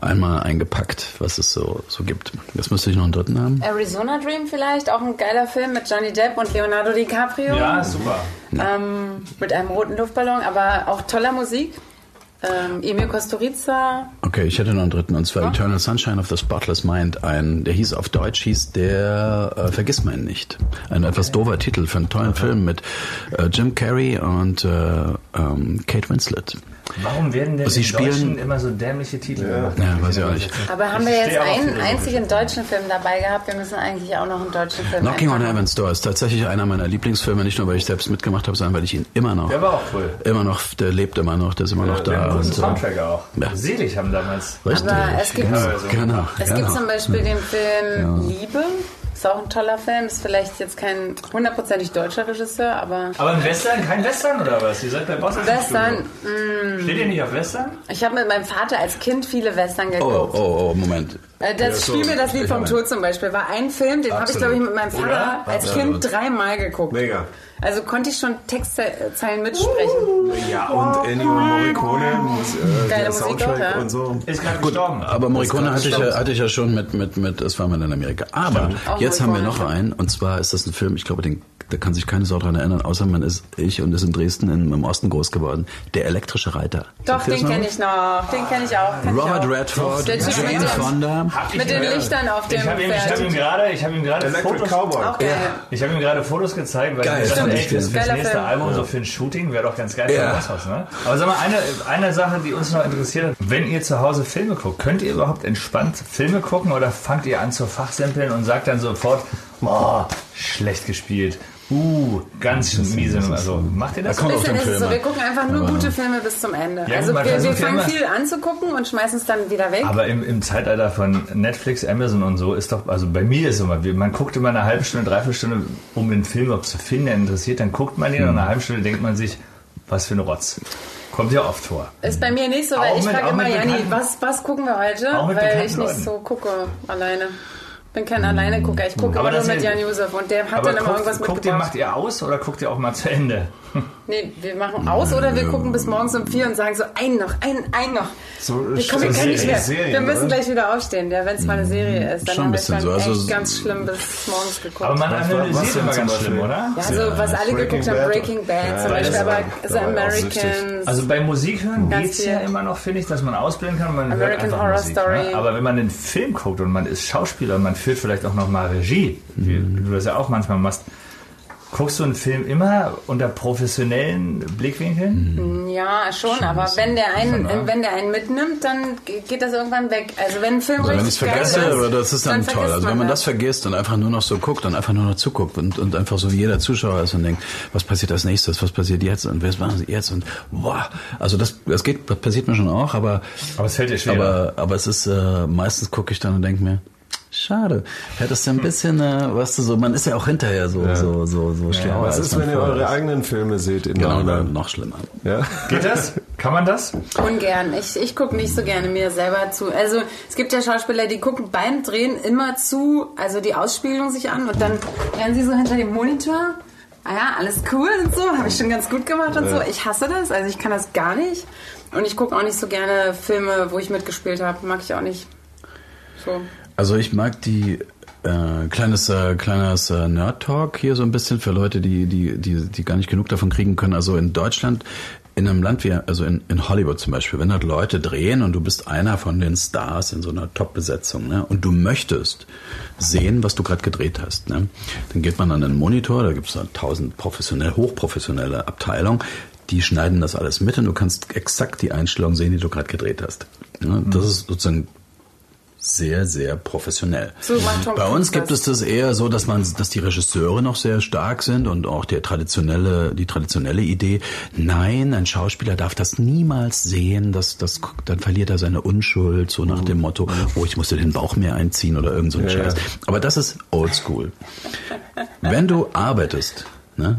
einmal eingepackt, was es so, so gibt. Jetzt müsste ich noch einen dritten haben. Arizona Dream vielleicht, auch ein geiler Film mit Johnny Depp und Leonardo DiCaprio. Ja, super. Ähm, mit einem roten Luftballon, aber auch toller Musik. Ähm, Emil Kusturica. Okay, ich hätte noch einen dritten, und zwar oh. Eternal Sunshine of the Spotless Mind. Ein, der hieß auf Deutsch, hieß der äh, Vergiss mein nicht. Ein okay. etwas doofer Titel für einen tollen okay. Film mit äh, Jim Carrey und äh, ähm, Kate Winslet. Warum werden denn Sie in spielen? Deutschen immer so dämliche Titel gemacht? Ja, ja, weiß ich auch nicht. Aber haben wir jetzt einen einzigen deutschen Film dabei gehabt? Wir müssen eigentlich auch noch einen deutschen Film Knocking on Heaven's Door ist tatsächlich einer meiner Lieblingsfilme. Nicht nur, weil ich selbst mitgemacht habe, sondern weil ich ihn immer noch... Der war auch cool. Immer noch, der lebt immer noch, der ist immer ja, noch da. Der große Soundtrack auch. Ja. Selig haben damals. Richtig. Aber es gibt, genau, genau, es genau. gibt zum Beispiel den Film ja. Liebe. Ist auch ein toller Film. Ist vielleicht jetzt kein hundertprozentig deutscher Regisseur, aber... Aber ein Western? Kein Western oder was? Ihr seid bei Boss-Hoss. Western. Mm. Steht ihr nicht auf Western? Ich habe mit meinem Vater als Kind viele Western geguckt. Oh, oh, oh, Moment. Das Spiel mir das Lied vom Tod zum Beispiel war ein Film, den habe ich, glaube ich, mit meinem Vater oder? als Kind dreimal geguckt. Mega. Also konnte ich schon Textzeilen mitsprechen. Ja, und Ennio Morricone und äh, Soundtrack ja. und so. Ist gerade gestorben. Aber Morricone hatte ich, ja, hatte ich ja schon mit, mit, mit Es war mal in Amerika. Aber jetzt haben wir noch einen, und zwar ist das ein Film, ich glaube, den, da kann sich keine Sau dran erinnern, außer man ist ich und ist in Dresden in, im Osten groß geworden. Der elektrische Reiter. Doch, den kenne ich noch. Den kenne ich auch. Kenn Robert ich auch. Redford, Jane Fonda. Mit den Lichtern auf dem Pferd. Ich habe ihm gerade ich habe ihm gerade Fotos okay. ja. Ich habe ihm gerade Fotos gezeigt, weil geil. ich dachte, ey, das, das nächste Film. Album ja. so für ein Shooting wäre doch ganz geil ja. für Boss-Hoss, ne? Aber sag mal, eine eine Sache, die uns noch interessiert hat, wenn ihr zu Hause Filme guckt, könnt ihr überhaupt entspannt Filme gucken oder fangt ihr an zu fachsimpeln und sagt dann sofort, oh, schlecht gespielt. Uh, ganz schön miese. Also, macht ihr das? Da kommt auf den Film. So, wir gucken einfach nur gute Filme bis zum Ende. Ja, also wir, wir fangen viel an zu gucken und schmeißen es dann wieder weg. Aber im, im Zeitalter von Netflix, Amazon und so ist doch, also bei mir ist immer, man guckt immer eine halbe Stunde, dreiviertel Stunde, um den Film überhaupt zu finden, der interessiert, dann guckt man den hm. und eine halbe Stunde denkt man sich, was für ein Rotz. Kommt ja oft vor. Ist bei mir nicht so, weil auch ich frage immer, Janni, was, was gucken wir heute? Weil ich nicht so gucke alleine. Ich bin kein Alleine-Gucker, ich gucke aber immer nur mit Jan-Josef und der hat dann immer guckt, irgendwas mitgebracht. Ihr, macht ihr aus oder guckt ihr auch mal zu Ende? Nee, wir machen aus oder wir gucken bis morgens um vier und sagen so, einen noch, einen, einen noch. So wir kommen so nicht mehr. Serien, wir müssen oder? gleich wieder aufstehen, ja, wenn es mal eine Serie ist. Dann schon haben wir schon so. echt also ganz schlimm bis morgens geguckt. Aber man analysiert immer ganz schlimm, oder? Ja, also ja, was alle Breaking geguckt haben, Breaking Bad ja, zum Beispiel, aber The Americans. Also bei Musik hören geht es ja immer noch, finde ich, dass man ausblenden kann. Man American hört Horror Musik, Story. Ne? Aber wenn man einen Film guckt und man ist Schauspieler und man führt vielleicht auch noch mal Regie, wie du das ja auch manchmal machst, guckst du einen Film immer unter professionellen Blickwinkeln? Ja, schon, schon aber wenn der, einen, schon, wenn der einen mitnimmt, dann geht das irgendwann weg. Also wenn ein Film also richtig wenn vergesse, geil ist, oder das ist dann, dann toll. Also wenn man das vergisst und einfach nur noch so guckt und einfach nur noch zuguckt und, und einfach so wie jeder Zuschauer ist und denkt, was passiert als nächstes, was passiert jetzt und was machen sie jetzt und boah. Also das, das geht, das passiert mir schon auch, aber, aber es fällt dir schwer. Aber, aber es ist, äh, meistens gucke ich dann und denke mir, Schade. Hättest du ein bisschen, äh, weißt du, so, man ist ja auch hinterher so, ja. so, so, so schlau. Ja, was ist, wenn ihr eure ist. eigenen Filme seht in genau, der Genau, noch schlimmer. Ja? Geht das? Kann man das? Ungern. Ich, ich gucke nicht so gerne mir selber zu. Also, es gibt ja Schauspieler, die gucken beim Drehen immer zu, also die Ausspielung sich an und dann werden sie so hinter dem Monitor. Ah ja, alles cool und so, habe ich schon ganz gut gemacht und ja. so. Ich hasse das, also ich kann das gar nicht. Und ich gucke auch nicht so gerne Filme, wo ich mitgespielt habe. Mag ich auch nicht. So. Also ich mag die äh, kleines äh, kleines äh, Nerd-Talk hier so ein bisschen für Leute, die, die, die, die gar nicht genug davon kriegen können. Also in Deutschland, in einem Land wie, also in, in Hollywood zum Beispiel, wenn dort Leute drehen und du bist einer von den Stars in so einer Top-Besetzung, ne, und du möchtest sehen, was du gerade gedreht hast, ne, dann geht man an den Monitor, da gibt es dann tausend professionell, hochprofessionelle Abteilungen, die schneiden das alles mit und du kannst exakt die Einstellung sehen, die du gerade gedreht hast. Ne. Das mhm. ist sozusagen sehr, sehr professionell. So, bei uns gibt es das eher so, dass man, dass die Regisseure noch sehr stark sind und auch der traditionelle, die traditionelle Idee, nein, ein Schauspieler darf das niemals sehen, dass, das, dann verliert er seine Unschuld, so nach dem Motto, oh, ich musste den Bauch mehr einziehen oder irgend so ein ja, Scheiß. Ja. Aber das ist oldschool. Wenn du arbeitest, ne?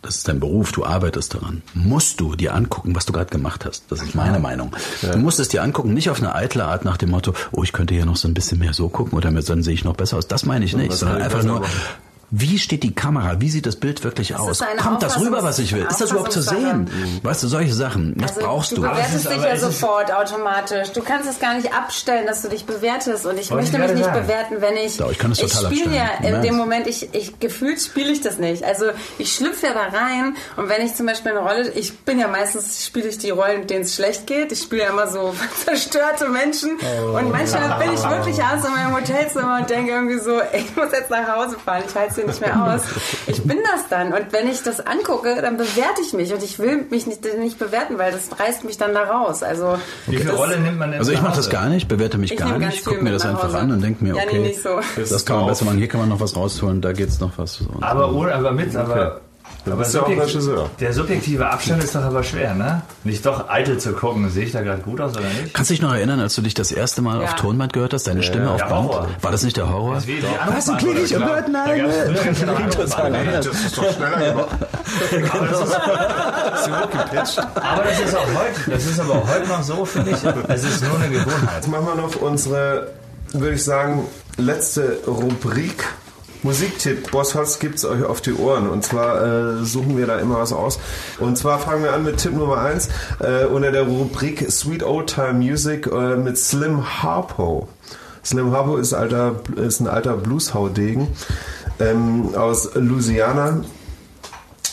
Das ist dein Beruf, du arbeitest daran. Musst du dir angucken, was du gerade gemacht hast. Das ist meine Meinung. Ja. Du musst es dir angucken, nicht auf eine eitle Art nach dem Motto, oh, ich könnte ja noch so ein bisschen mehr so gucken oder dann sehe ich noch besser aus. Das meine ich nicht, sondern einfach nur, wie steht die Kamera? Wie sieht das Bild wirklich aus? Kommt das rüber, was ich will? Ist das überhaupt zu sehen? Weißt du, solche Sachen, das also brauchst du. Du bewertest dich ja sofort automatisch. Du kannst es gar nicht abstellen, dass du dich bewertest. Und ich möchte mich nicht bewerten, wenn ich... Ich kann es total abstellen. Ich spiele ja in dem Moment, ich, ich gefühlt spiele ich das nicht. Also ich schlüpfe ja da rein und wenn ich zum Beispiel eine Rolle... Ich bin ja meistens, spiele ich die Rollen, denen es schlecht geht. Ich spiele ja immer so zerstörte Menschen. Und manchmal bin ich wirklich abends in meinem Hotelzimmer und denke irgendwie so, ich muss jetzt nach Hause fahren. Ich halte nicht mehr aus. Ich bin das dann. Und wenn ich das angucke, dann bewerte ich mich. Und ich will mich nicht, nicht bewerten, weil das reißt mich dann da raus. Also, wie okay, viele Rolle nimmt man denn? Also ich mache das gar nicht, bewerte mich ich gar nicht. Ich gucke mir das einfach an und denke mir, ja, okay, nee, nicht so. Das kann man besser machen. Hier kann man noch was rausholen, da geht's noch was. Aber ohne, aber mit, okay. aber... Aber subjektiv, der subjektive Abstand ist doch aber schwer, ne? Nicht doch eitel zu gucken, sehe ich da gerade gut aus oder nicht? Kannst du dich noch erinnern, als du dich das erste Mal ja. auf Tonband gehört hast, deine ja, Stimme ja, auf Band? Horror. War das nicht der Horror? Das hast du klickig und gehört? Nein, das ist doch schneller geworden. Aber das ist auch heute, das ist aber auch heute noch so, finde ich. Es ist nur eine Gewohnheit. Jetzt machen wir noch unsere, würde ich sagen, letzte Rubrik. Musiktipp, Boss-Hoss gibt's euch auf die Ohren und zwar äh, suchen wir da immer was aus und zwar fangen wir an mit Tipp Nummer eins äh, unter der Rubrik Sweet Old Time Music äh, mit Slim Harpo. Slim Harpo ist, alter, ist ein alter Blueshaudegen ähm, aus Louisiana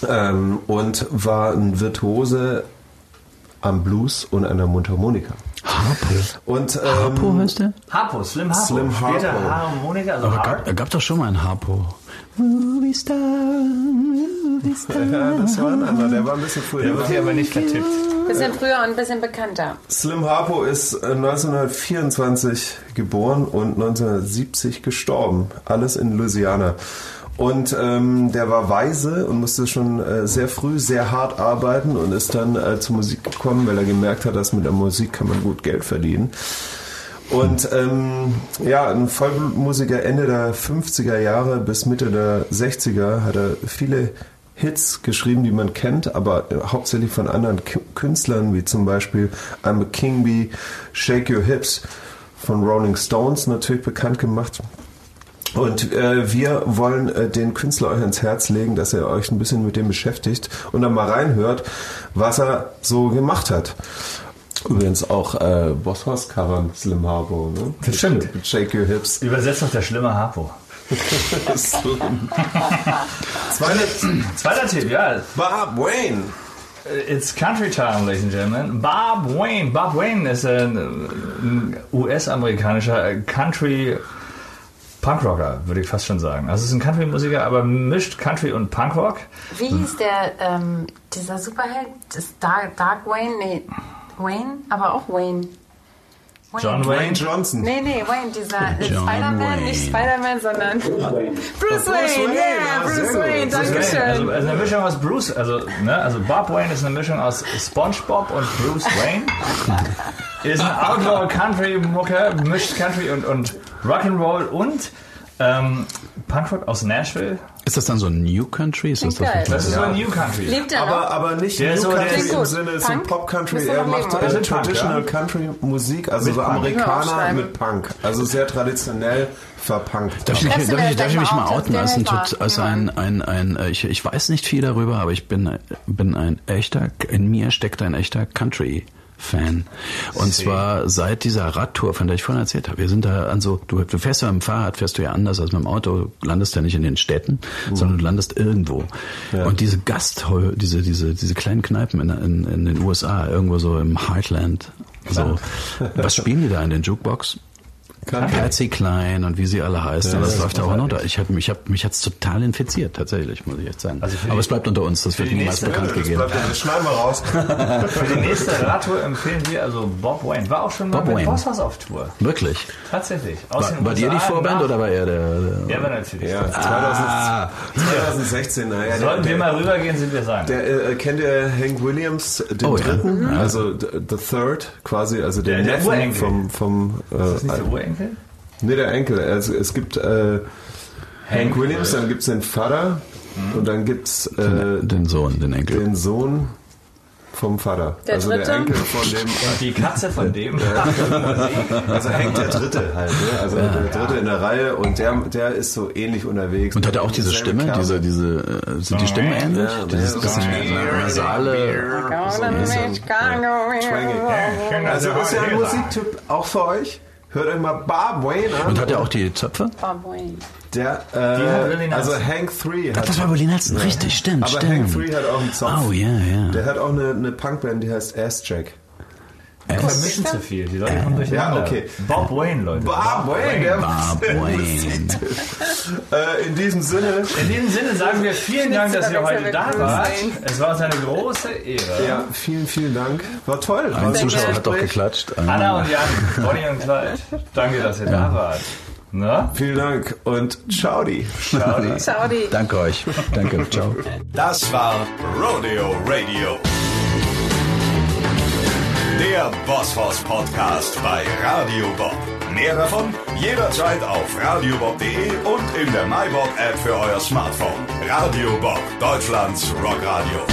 ähm, und war ein Virtuose am Blues und an der Mundharmonika. Harpo. Und, ähm, Harpo heißt der? Harpo, Slim Harpo. Slim Harpo. Später Harmonika, also aber gab, gab doch schon mal einen Harpo. Movie Star, Movie Star. Ja, das war ein anderer, der war ein bisschen früher. Der wird hier aber nicht vertippt. Bisschen früher und ein bisschen bekannter. Slim Harpo ist neunzehnhundertvierundzwanzig geboren und neunzehnhundertsiebzig gestorben. Alles in Louisiana. Und ähm, der war weise und musste schon äh, sehr früh sehr hart arbeiten und ist dann äh, zur Musik gekommen, weil er gemerkt hat, dass mit der Musik kann man gut Geld verdienen. Und ähm, ja, ein Vollblutmusiker Ende der fünfziger Jahre bis Mitte der sechziger hat er viele Hits geschrieben, die man kennt, aber hauptsächlich von anderen K- Künstlern, wie zum Beispiel I'm a King Bee, Shake Your Hips von Rolling Stones natürlich bekannt gemacht. Und äh, wir wollen äh, den Künstler euch ans Herz legen, dass ihr euch ein bisschen mit dem beschäftigt und dann mal reinhört, was er so gemacht hat. Übrigens auch äh, Boss-Hoss-Cover Slim Harpo. Ne? Das stimmt. Shake Your Hips. Übersetzt noch der schlimme Harpo. Zweiter, zweiter Tipp, ja. Bob Wayne. It's Country Time, ladies and gentlemen. Bob Wayne. Bob Wayne ist ein U S-amerikanischer Country Punkrocker, würde ich fast schon sagen. Also es ist ein Country-Musiker, aber mischt Country und Punkrock. Wie hieß der, ähm, dieser Superheld? Ist Dark, Dark Wayne? Nee, Wayne? Aber auch Wayne. Wayne. John Wayne Johnson. Nee, nee, Wayne, dieser äh, Spider-Man, Wayne. Nicht Spider-Man, sondern Bruce Wayne. Bruce Wayne, yeah, Bruce Wayne, dankeschön. Also, also eine Mischung aus Bruce, also, ne, also Bob Wayne ist eine Mischung aus SpongeBob und Bruce Wayne. Ist ein Outlaw-Country-Mucker, mischt Country und, und Rock'n'Roll und ähm, Punkrock aus Nashville. Ist das dann so ein New Country? Ist das, das, das, das ist so ein New Country. Lebt er aber, aber nicht der New so Country im Sinne, es ist ein Pop Country. Er macht äh, Traditional Punk, ja. Country Musik, also mit so Amerikaner mit Punk. Also sehr traditionell verpunkt. Darf ich, darf ich, darf ich, darf ich mich mal outen lassen? Also ein, ein, ein, ich, ich weiß nicht viel darüber, aber ich bin, bin ein echter, in mir steckt ein echter Country Fan. Und See. zwar seit dieser Radtour, von der ich vorhin erzählt habe. Wir sind da an so, du, du fährst ja mit dem Fahrrad, fährst du ja anders als mit dem Auto, landest ja nicht in den Städten, uh. sondern du landest irgendwo. Ja. Und diese Gasthäuser, diese, diese, diese kleinen Kneipen in, in, in den U S A, irgendwo so im Heartland. So. Was spielen die da in den Jukebox? Patsy Klein und wie sie alle heißt. Ja, und das, das läuft ja auch runter. Ich hab, mich hab, mich hat es total infiziert, tatsächlich, muss ich jetzt sagen. Also aber es bleibt unter uns, das wird niemals bekannt gegeben. Das bleibt, das schneiden wir raus. Für die nächste Radtour empfehlen wir also Bob Wayne. War auch schon mal Bob mit Boss-Hoss auf Tour. Wirklich? Tatsächlich. Aus war war dir die Vorband nach, oder war er der? Der war natürlich. Ja, ah. zwanzig sechzehn, naja. Sollten der, wir mal rübergehen, sind wir sagen. Der, äh, kennt ihr Hank Williams, den oh, dritten? Ja. Also The Third, quasi, also der, der Neffen vom... vom äh, ist das nicht der Urenkel? Ne, der Enkel. Also es gibt äh, Hank Williams, dann gibt es den Vater mhm. und dann gibt es äh, den Sohn, den Enkel. Den Sohn vom Vater. Der also Dritte? Der Enkel von dem. Und die Katze von dem. Also Hank der Dritte halt. Ne? Also ja. der Dritte in der Reihe und der, der ist so ähnlich unterwegs. Und hat er auch diese Stimme? Diese, diese, sind die Stimmen ähnlich? Ja, das ist das nasale. Also ist ja ein Musiktipp auch für euch. Hört euch mal Bob Wayne an. Und hat er auch die Zöpfe? Bob Wayne. Der, äh, also Hank drei. Hat das war Berlin Nelson, richtig, stimmt, aber stimmt. Hank drei hat auch einen Zopf. Oh, ja, yeah, ja. Yeah. Der hat auch eine, eine Punkband, die heißt Assjack. Wir vermischen zu viel, die Leute kommen durcheinander. Ja, okay. Bob Wayne, Leute. Bob, Bob Wayne. Wayne. Bob Wayne. äh, in diesem Sinne. In diesem Sinne sagen wir vielen Dank, dass ihr heute da wart. Es war uns eine große Ehre. Ja, vielen, vielen Dank. War toll. Ein Zuschauer hat doch geklatscht. Anna und Jan, Bonnie und Clyde. Danke, dass ihr da wart. Na? Vielen Dank und Ciaudi. Ciaudi. Ciaudi. Danke euch. Danke. Ciao. Das war Rodeo Radio. Der Boss-Hoss-Podcast bei Radio Bob. Mehr davon jederzeit auf radiobob punkt de und in der MyBob-App für euer Smartphone. Radio Bob, Deutschlands Rockradio.